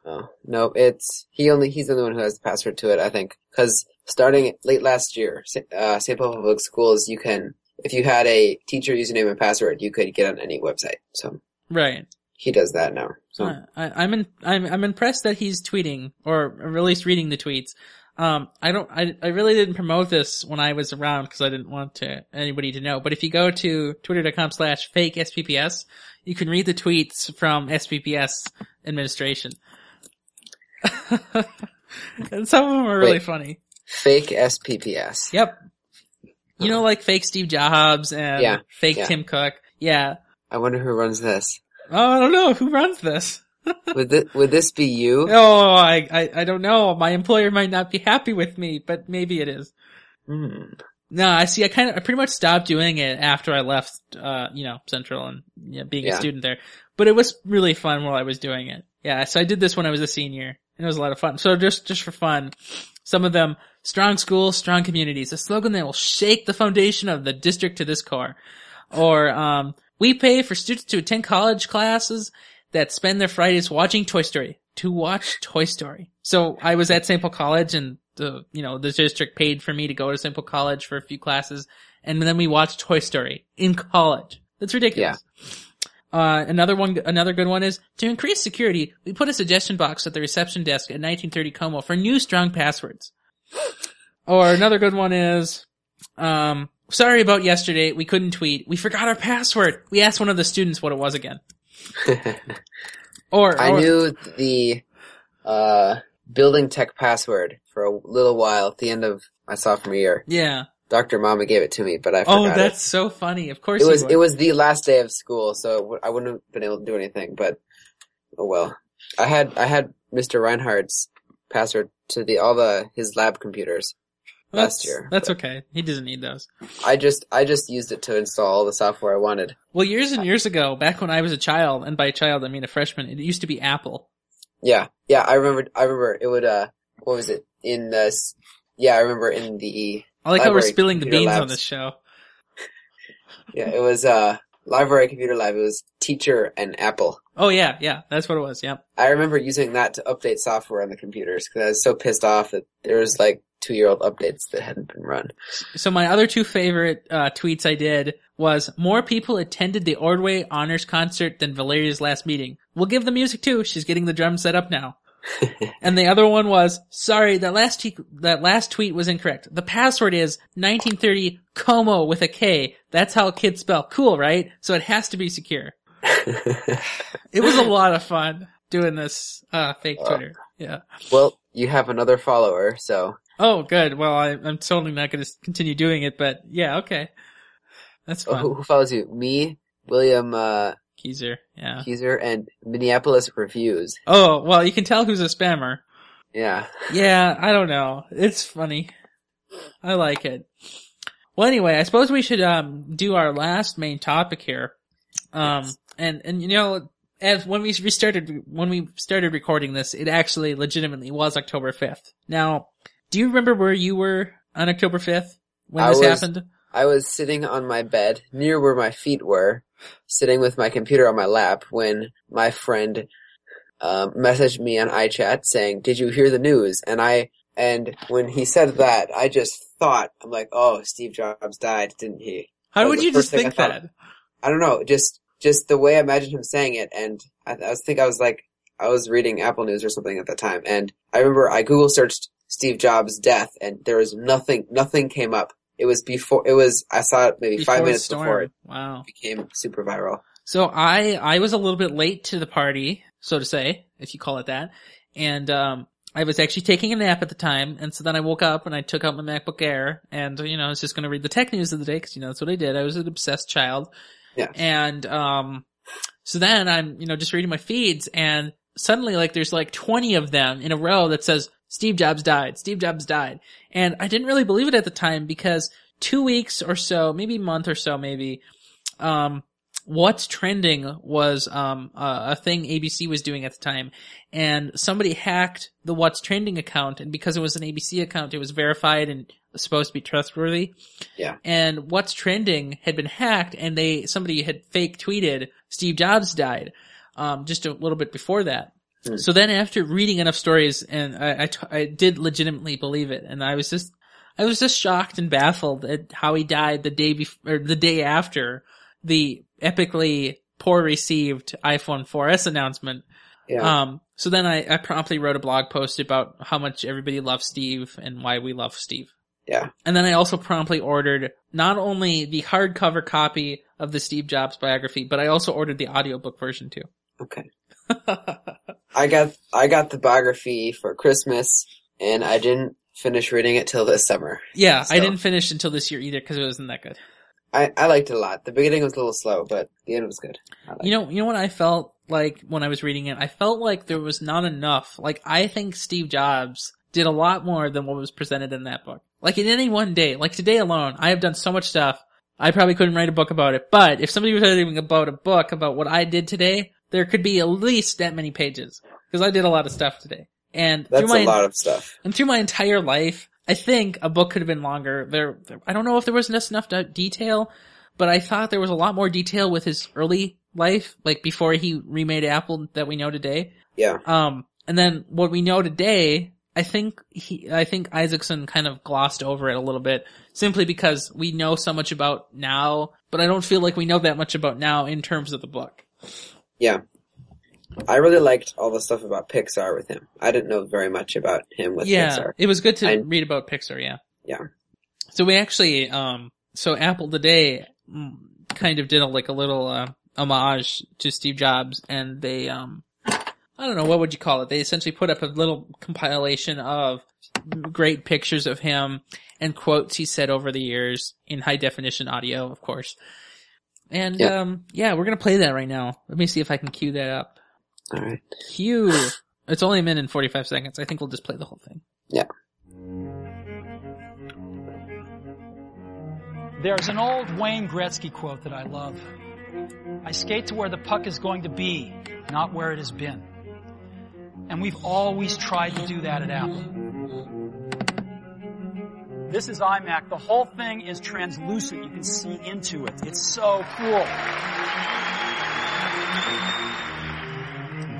Oh, no, it's, he only, he's the only one who has the password to it, I think. Cause starting late last year, uh, Saint Paul Public Schools, you can, if you had a teacher username and password, you could get on any website. So right, he does that now. So uh, I, I'm in, I'm I'm impressed that he's tweeting, or at least reading the tweets. Um, I don't, I I really didn't promote this when I was around because I didn't want to anybody to know. But if you go to twitter dot com slash fake S P P S, you can read the tweets from S P P S administration. And some of them are really Wait, funny. Fake S P P S. Yep. You know, like fake Steve Jobs and yeah, fake yeah. Tim Cook. Yeah. I wonder who runs this. Oh, I don't know. Who runs this? Would this, would this be you? Oh, I, I, I don't know. My employer might not be happy with me, but maybe it is. Mm. No, I see. I kind of, I pretty much stopped doing it after I left, uh, you know, Central and you know, being yeah. a student there. But it was really fun while I was doing it. Yeah. So I did this when I was a senior and it was a lot of fun. So just, just for fun, some of them, strong schools, strong communities, a slogan that will shake the foundation of the district to this core. Or, um, we pay for students to attend college classes that spend their Fridays watching Toy Story. To watch Toy Story. So I was at Saint Paul College and the, you know, the district paid for me to go to Saint Paul College for a few classes. And then we watched Toy Story in college. That's ridiculous. Yeah. Uh, another one, another good one is, to increase security, we put a suggestion box at the reception desk at nineteen thirty Como for new strong passwords. Or another good one is, um, sorry about yesterday. We couldn't tweet. We forgot our password. We asked one of the students what it was again. or, or I knew the uh building tech password for a little while at the end of my sophomore year. Yeah. Doctor Mama gave it to me, but I forgot. Oh, that's it. So funny. Of course it was. Would. It was the last day of school, so w- I wouldn't have been able to do anything. But oh well. I had I had Mister Reinhardt's password to the all the his lab computers well, last year. That's okay. He doesn't need those. I just I just used it to install all the software I wanted. Well, years and years ago, back when I was a child, and by child I mean a freshman, it used to be Apple. Yeah, yeah. I remember. I remember. It would. Uh, what was it in the? Yeah, I remember in the. I like library, how we're spilling the beans labs. On this show. Yeah, it was uh library computer lab. It was teacher and Apple. Oh yeah, yeah, that's what it was. Yeah, I remember using that to update software on the computers because I was so pissed off that there was like two-year-old updates that hadn't been run. So my other two favorite uh tweets I did was more people attended the Ordway Honors concert than Valeria's last meeting. We'll give the music too. She's getting the drums set up now. And the other one was, sorry, that last tweet, that last tweet was incorrect. The password is nineteen thirty Como with a K. That's how kids spell cool, right? So it has to be secure. It was a lot of fun doing this uh fake Twitter. Oh. Yeah. Well, you have another follower, so. Oh, good. Well, I, I'm totally not going to continue doing it, but yeah, okay. That's fun. Oh, who follows you? Me, William, uh, Keezer, yeah. Keezer and Minneapolis Reviews. Oh, well, you can tell who's a spammer. Yeah. Yeah, I don't know. It's funny. I like it. Well, anyway, I suppose we should um do our last main topic here. Um, yes. and, and you know, as when we restarted, when we started recording this, it actually legitimately was October fifth. Now, do you remember where you were on October fifth when I this was, happened? I was sitting on my bed near where my feet were, sitting with my computer on my lap when my friend um, messaged me on iChat saying, "Did you hear the news?" And I, and when he said that, I just thought, I'm like, "Oh, Steve Jobs died, didn't he?" How would you just think I thought, that? I don't know, just just the way I imagined him saying it, and I, I was think I was like, I was reading Apple News or something at the time, and I remember I Google searched Steve Jobs' death, and there was nothing, nothing came up. It was before, it was, I saw it maybe before five minutes Storm. before it wow. became super viral. So I, I was a little bit late to the party, so to say, if you call it that. And, um, I was actually taking a nap at the time. And so then I woke up and I took out my MacBook Air and, you know, I was just going to read the tech news of the day because, you know, that's what I did. I was an obsessed child. Yeah. And, um, so then I'm, you know, just reading my feeds and suddenly like there's like twenty of them in a row that says, Steve Jobs died. Steve Jobs died. And I didn't really believe it at the time because two weeks or so, maybe a month or so, maybe, um, what's trending was, um, uh, a thing A B C was doing at the time. And somebody hacked the What's Trending account. And because it was an A B C account, it was verified and supposed to be trustworthy. Yeah. And What's Trending had been hacked and they, somebody had fake tweeted Steve Jobs died, um, just a little bit before that. So then after reading enough stories, and I, I, t- I did legitimately believe it, and I was just, I was just shocked and baffled at how he died the day before, or the day after the epically poor received iPhone four S announcement. Yeah. Um, so then I, I promptly wrote a blog post about how much everybody loves Steve and why we love Steve. Yeah. And then I also promptly ordered not only the hardcover copy of the Steve Jobs biography, but I also ordered the audiobook version too. Okay. I got I got the biography for Christmas, and I didn't finish reading it till this summer. Yeah, so, I didn't finish until this year either because it wasn't that good. I, I liked it a lot. The beginning was a little slow, but the end was good. You know, you know what I felt like when I was reading it? I felt like there was not enough. Like, I think Steve Jobs did a lot more than what was presented in that book. Like, in any one day, like today alone, I have done so much stuff, I probably couldn't write a book about it. But if somebody was writing about a book about what I did today, there could be at least that many pages because I did a lot of stuff today. And that's my, a lot of stuff. And through my entire life, I think a book could have been longer. There, there I don't know if there was just enough detail, but I thought there was a lot more detail with his early life, like before he remade Apple that we know today. Yeah. Um, and then what we know today, I think he, I think Isaacson kind of glossed over it a little bit simply because we know so much about now, but I don't feel like we know that much about now in terms of the book. Yeah. I really liked all the stuff about Pixar with him. I didn't know very much about him with yeah, Pixar. Yeah, it was good to I, read about Pixar, yeah. Yeah. So we actually, um, so Apple Today kind of did a, like a little uh, homage to Steve Jobs, and they, um, I don't know, what would you call it? They essentially put up a little compilation of great pictures of him and quotes he said over the years in high definition audio, of course. And, yep. um, yeah, we're going to play that right now. Let me see if I can cue that up. All right. Cue. It's only a minute and forty-five seconds. I think we'll just play the whole thing. Yeah. There's an old Wayne Gretzky quote that I love. I skate to where the puck is going to be, not where it has been. And we've always tried to do that at Apple. This is iMac. The whole thing is translucent. You can see into it. It's so cool.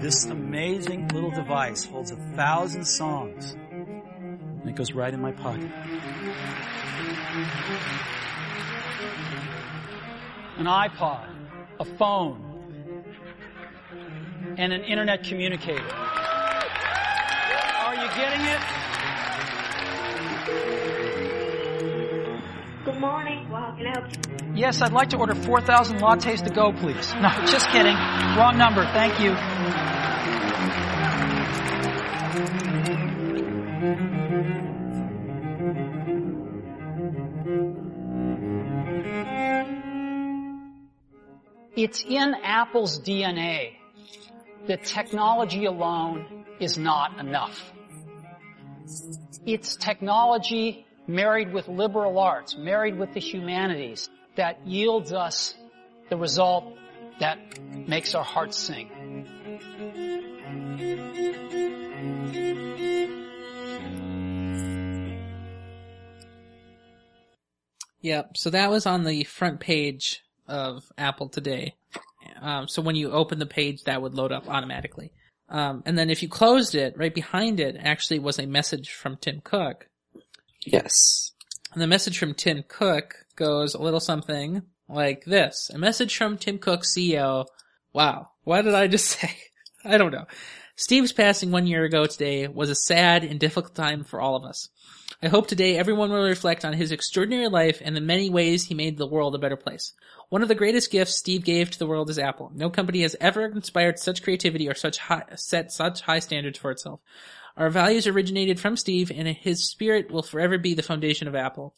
This amazing little device holds a thousand songs. And it goes right in my pocket. An iPod, a phone, and an internet communicator. Are you getting it? Good morning. Wow, can I help you? Yes, I'd like to order four thousand lattes to go, please. No, just kidding. Wrong number. Thank you. It's in Apple's D N A that technology alone is not enough. It's technology married with liberal arts, married with the humanities, that yields us the result that makes our hearts sing. Yep, so that was on the front page of Apple Today. Um, so when you open the page, that would load up automatically. Um, and then if you closed it, right behind it actually was a message from Tim Cook. Yes. And the message from Tim Cook goes a little something like this. A message from Tim Cook, C E O. Wow. What did I just say? I don't know. Steve's passing one year ago today was a sad and difficult time for all of us. I hope today everyone will reflect on his extraordinary life and the many ways he made the world a better place. One of the greatest gifts Steve gave to the world is Apple. No company has ever inspired such creativity or such high, set such high standards for itself. Our values originated from Steve, and his spirit will forever be the foundation of Apple.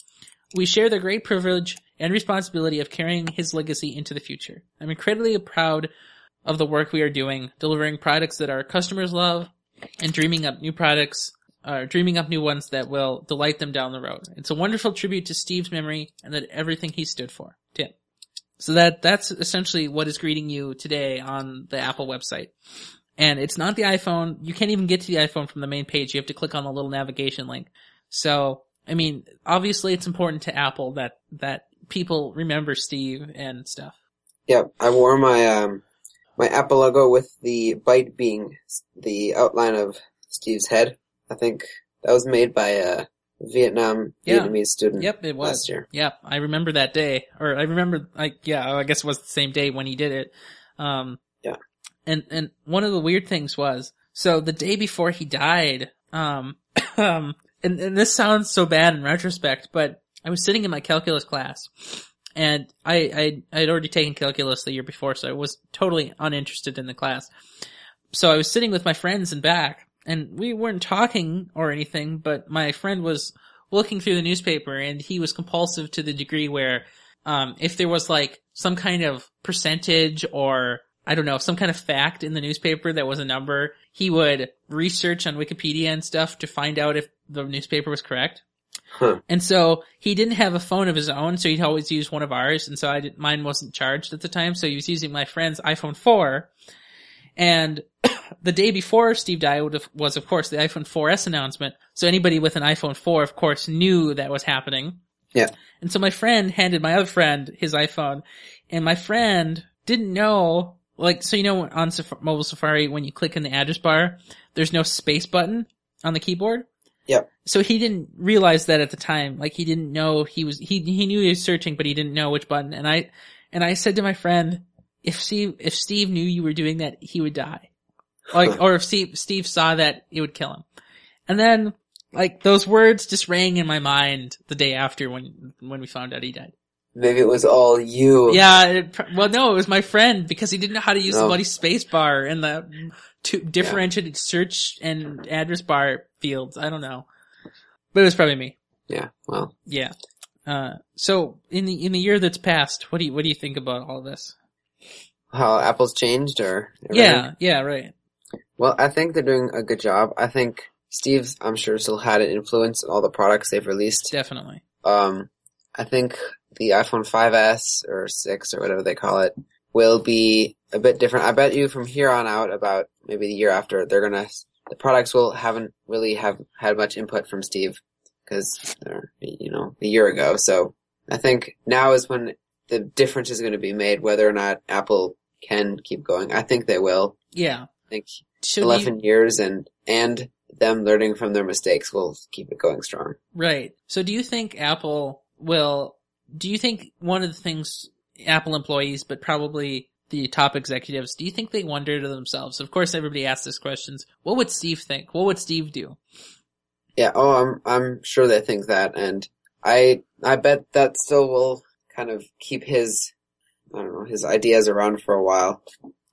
We share the great privilege and responsibility of carrying his legacy into the future. I'm incredibly proud of the work we are doing, delivering products that our customers love, and dreaming up new products, uh, dreaming up new ones that will delight them down the road. It's a wonderful tribute to Steve's memory and that everything he stood for. Tim. So that that's essentially what is greeting you today on the Apple website. And it's not the iPhone. You can't even get to the iPhone from the main page. You have to click on the little navigation link. So, I mean, obviously it's important to Apple that, that people remember Steve and stuff. Yeah, I wore my, um, my Apple logo with the bite being the outline of Steve's head. I think that was made by a Vietnam, yeah. Vietnamese student yep, it was. last year. Yep, I remember that day. Or I remember, I, yeah, I guess it was the same day when he did it. Um, yeah. And, and one of the weird things was, so the day before he died, um, um, and, and this sounds so bad in retrospect, but I was sitting in my calculus class, and I, I, I'd already taken calculus the year before, so I was totally uninterested in the class. So I was sitting with my friends in back, and we weren't talking or anything, but my friend was looking through the newspaper, and he was compulsive to the degree where, um, if there was like some kind of percentage or, I don't know, some kind of fact in the newspaper that was a number, he would research on Wikipedia and stuff to find out if the newspaper was correct. Huh. And so he didn't have a phone of his own, so he'd always use one of ours. And so I didn't, mine wasn't charged at the time, so he was using my friend's iPhone four. And the day before Steve died was, of course, the iPhone four S announcement. So anybody with an iPhone four, of course, knew that was happening. Yeah. And so my friend handed my other friend his iPhone, and my friend didn't know. Like, so you know on Saf- mobile Safari, when you click in the address bar, there's no space button on the keyboard? Yep. So he didn't realize that at the time. Like, he didn't know he was, he, he knew he was searching, but he didn't know which button. And I, and I said to my friend, if Steve, if Steve knew you were doing that, he would die. Like, or if Steve, Steve saw that, it would kill him. And then, like, those words just rang in my mind the day after when, when we found out he died. Maybe it was all you. Yeah. It, well, no, it was my friend because he didn't know how to use no. the bloody space bar and the two differentiated yeah. search and address bar fields. I don't know, but it was probably me. Yeah. Well. Yeah. Uh, so in the in the year that's passed, what do you what do you think about all this? How Apple's changed, or everything? yeah, yeah, right. Well, I think they're doing a good job. I think Steve's, I'm sure, still had an influence in all the products they've released. Definitely. Um, I think the iPhone five S or six or whatever they call it will be a bit different. I bet you from here on out, about maybe the year after, they're gonna the products will haven't really have had much input from Steve because they're you know a year ago. So I think now is when the difference is going to be made, whether or not Apple can keep going. I think they will. Yeah, I think Should eleven you... years and and them learning from their mistakes will keep it going strong. Right. So do you think Apple will? Do you think one of the things Apple employees, but probably the top executives, do you think they wonder to themselves? Of course, everybody asks these questions. What would Steve think? What would Steve do? Yeah. Oh, I'm, I'm sure they think that. And I, I bet that still will kind of keep his, I don't know, his ideas around for a while.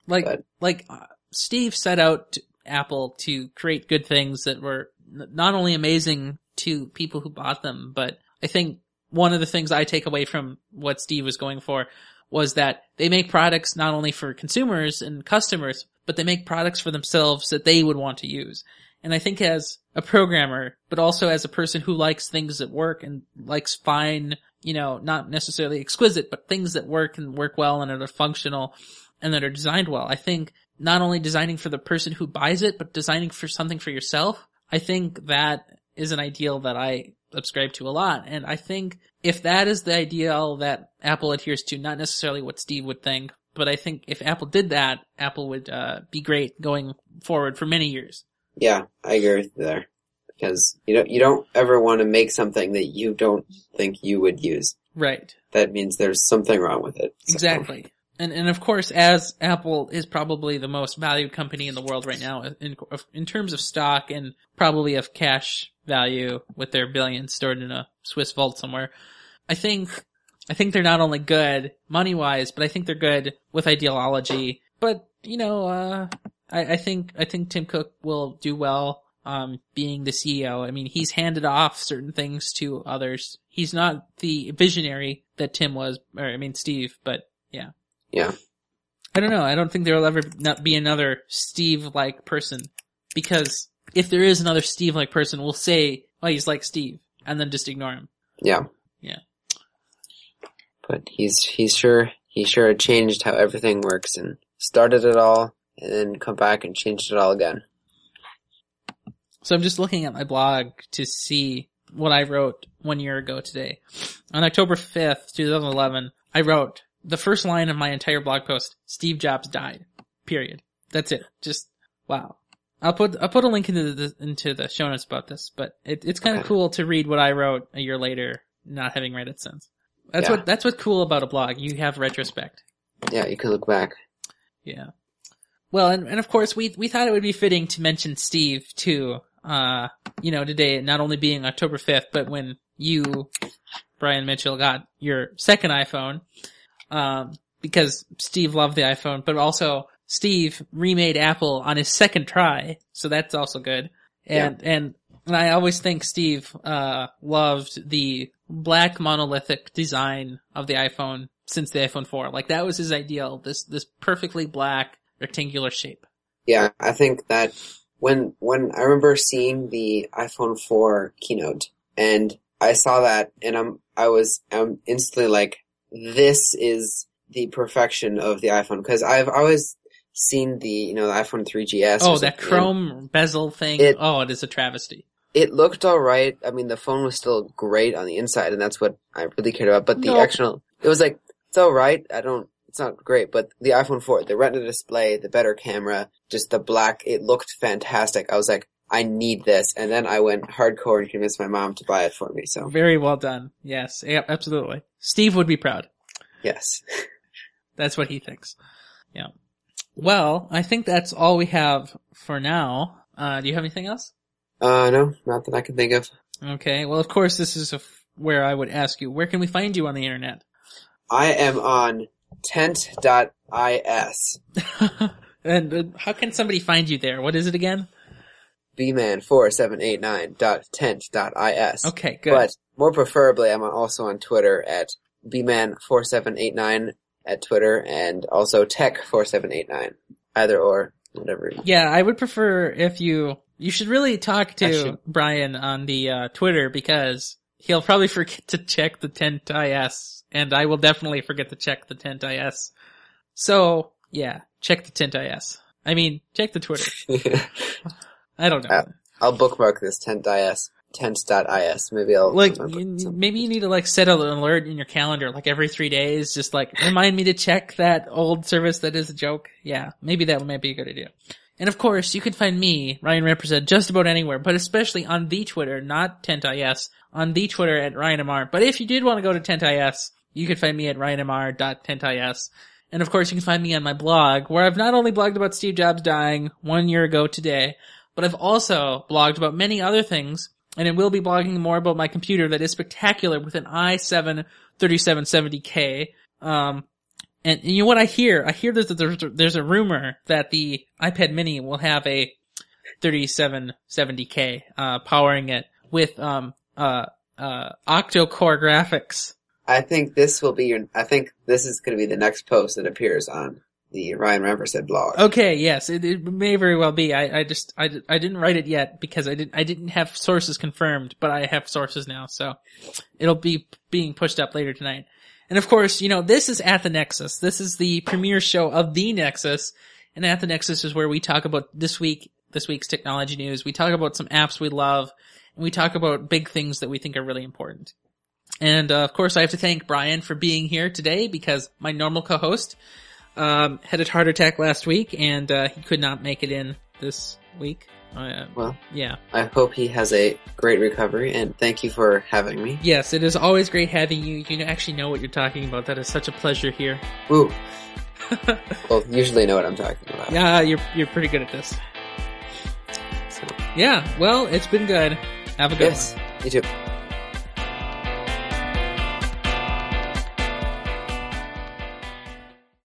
Like, but. like uh, Steve set out to Apple to create good things that were n- not only amazing to people who bought them, but I think, one of the things I take away from what Steve was going for was that they make products not only for consumers and customers, but they make products for themselves that they would want to use. And I think as a programmer, but also as a person who likes things that work and likes fine, you know, not necessarily exquisite, but things that work and work well and are functional and that are designed well. I think not only designing for the person who buys it, but designing for something for yourself. I think that is an ideal that I subscribe to a lot. And I think if that is the ideal that Apple adheres to, not necessarily what Steve would think, but I think if Apple did that, Apple would uh, be great going forward for many years. Yeah, I agree with you there. Because you don't, you don't ever want to make something that you don't think you would use. Right. That means there's something wrong with it. So. Exactly. And and of course, as Apple is probably the most valued company in the world right now in in terms of stock and probably of cash value with their billions stored in a Swiss vault somewhere, I think I think they're not only good money-wise, but I think they're good with ideology. But you know, uh, I, I think I think Tim Cook will do well um being the C E O. I mean, he's handed off certain things to others. He's not the visionary that Tim was, or I mean Steve, but yeah. Yeah. I don't know. I don't think there will ever not be another Steve-like person, because if there is another Steve-like person, we'll say, oh, he's like Steve, and then just ignore him. Yeah. Yeah. But he's, he's sure, he sure changed how everything works and started it all and then come back and changed it all again. So I'm just looking at my blog to see what I wrote one year ago today. On October fifth, twenty eleven, I wrote, the first line of my entire blog post, Steve Jobs died. Period. That's it. Just, wow. I'll put, I'll put a link into the, into the show notes about this, but it, it's kind of okay. Cool to read what I wrote a year later, not having read it since. That's yeah. what, that's what's cool about a blog. You have retrospect. Yeah, you can look back. Yeah. Well, and, and of course we, we thought it would be fitting to mention Steve too, uh, you know, today, not only being October fifth, but when you, Brian Mitchell, got your second iPhone. Um, because Steve loved the iPhone, but also Steve remade Apple on his second try, so that's also good. And yeah. and, and I always think Steve uh loved the black monolithic design of the iPhone since the iPhone four. Like that was his ideal, this this perfectly black rectangular shape. Yeah, I think that when when I remember seeing the iPhone four keynote, and I saw that, and I'm I was I'm instantly like, this is the perfection of the iPhone, because I've always seen the, you know, the iPhone three G S. Oh, that chrome bezel thing. It, oh, it is a travesty. It looked all right. I mean, the phone was still great on the inside, and that's what I really cared about. But the no. actual, it was like, it's all right. I don't, it's not great. But the iPhone four, the Retina display, the better camera, just the black, it looked fantastic. I was like, I need this. And then I went hardcore and convinced my mom to buy it for me. So very well done. Yes, absolutely. Steve would be proud. Yes. That's what he thinks. Yeah. Well, I think that's all we have for now. Uh, do you have anything else? Uh, no, not that I can think of. Okay. Well, of course, this is a f- where I would ask you, where can we find you on the internet? I am on tent dot I S. And uh, how can somebody find you there? What is it again? b man four seven eight nine dot tent dot I S. Okay, good. But more preferably, I'm also on Twitter at b man four seven eight nine at Twitter, and also tech four seven eight nine. Either or, whatever. Yeah, I would prefer if you... You should really talk to Brian on the uh, Twitter, because he'll probably forget to check the tent dot I S, and I will definitely forget to check the tent dot I S. So, yeah, check the tent dot I S. I mean, check the Twitter. I don't know. I'll bookmark this tent dot I S. tent dot I S. Maybe I'll like. You, maybe you need to like set an alert in your calendar, like every three days, just like remind me to check that old service that is a joke. Yeah, maybe that might be a good idea. And of course, you can find me, Ryan Represent, just about anywhere, but especially on the Twitter, not tent dot I S, on the Twitter at RyanMR. But if you did want to go to tent dot I S, you can find me at ryan m r dot tent dot I S. And of course, you can find me on my blog, where I've not only blogged about Steve Jobs dying one year ago today, but I've also blogged about many other things, and I will be blogging more about my computer that is spectacular with an i seven thirty-seven seventy K. Um, and, and you know what I hear? I hear there's a, there's a rumor that the iPad mini will have a thirty-seven seventy K, uh, powering it with, um, uh, uh, octo-core graphics. I think this will be your, I think this is going to be the next post that appears on the Ryan Rampersad blog. Okay, yes, it, it may very well be. I, I just, I, I didn't write it yet because I didn't, I didn't have sources confirmed, but I have sources now, so it'll be being pushed up later tonight. And of course, you know, this is At the Nexus. This is the premiere show of The Nexus, and At the Nexus is where we talk about this week, this week's technology news. We talk about some apps we love, and we talk about big things that we think are really important. And uh, of course, I have to thank Brian for being here today, because my normal co-host, Um, had a heart attack last week, and uh, he could not make it in this week. Uh, well, yeah. I hope he has a great recovery, and thank you for having me. Yes, it is always great having you. You actually know what you're talking about. That is such a pleasure here. Ooh. Well, usually know what I'm talking about. Yeah, uh, you're you're pretty good at this. So. Yeah, well, it's been good. Have a good yes, one. You too.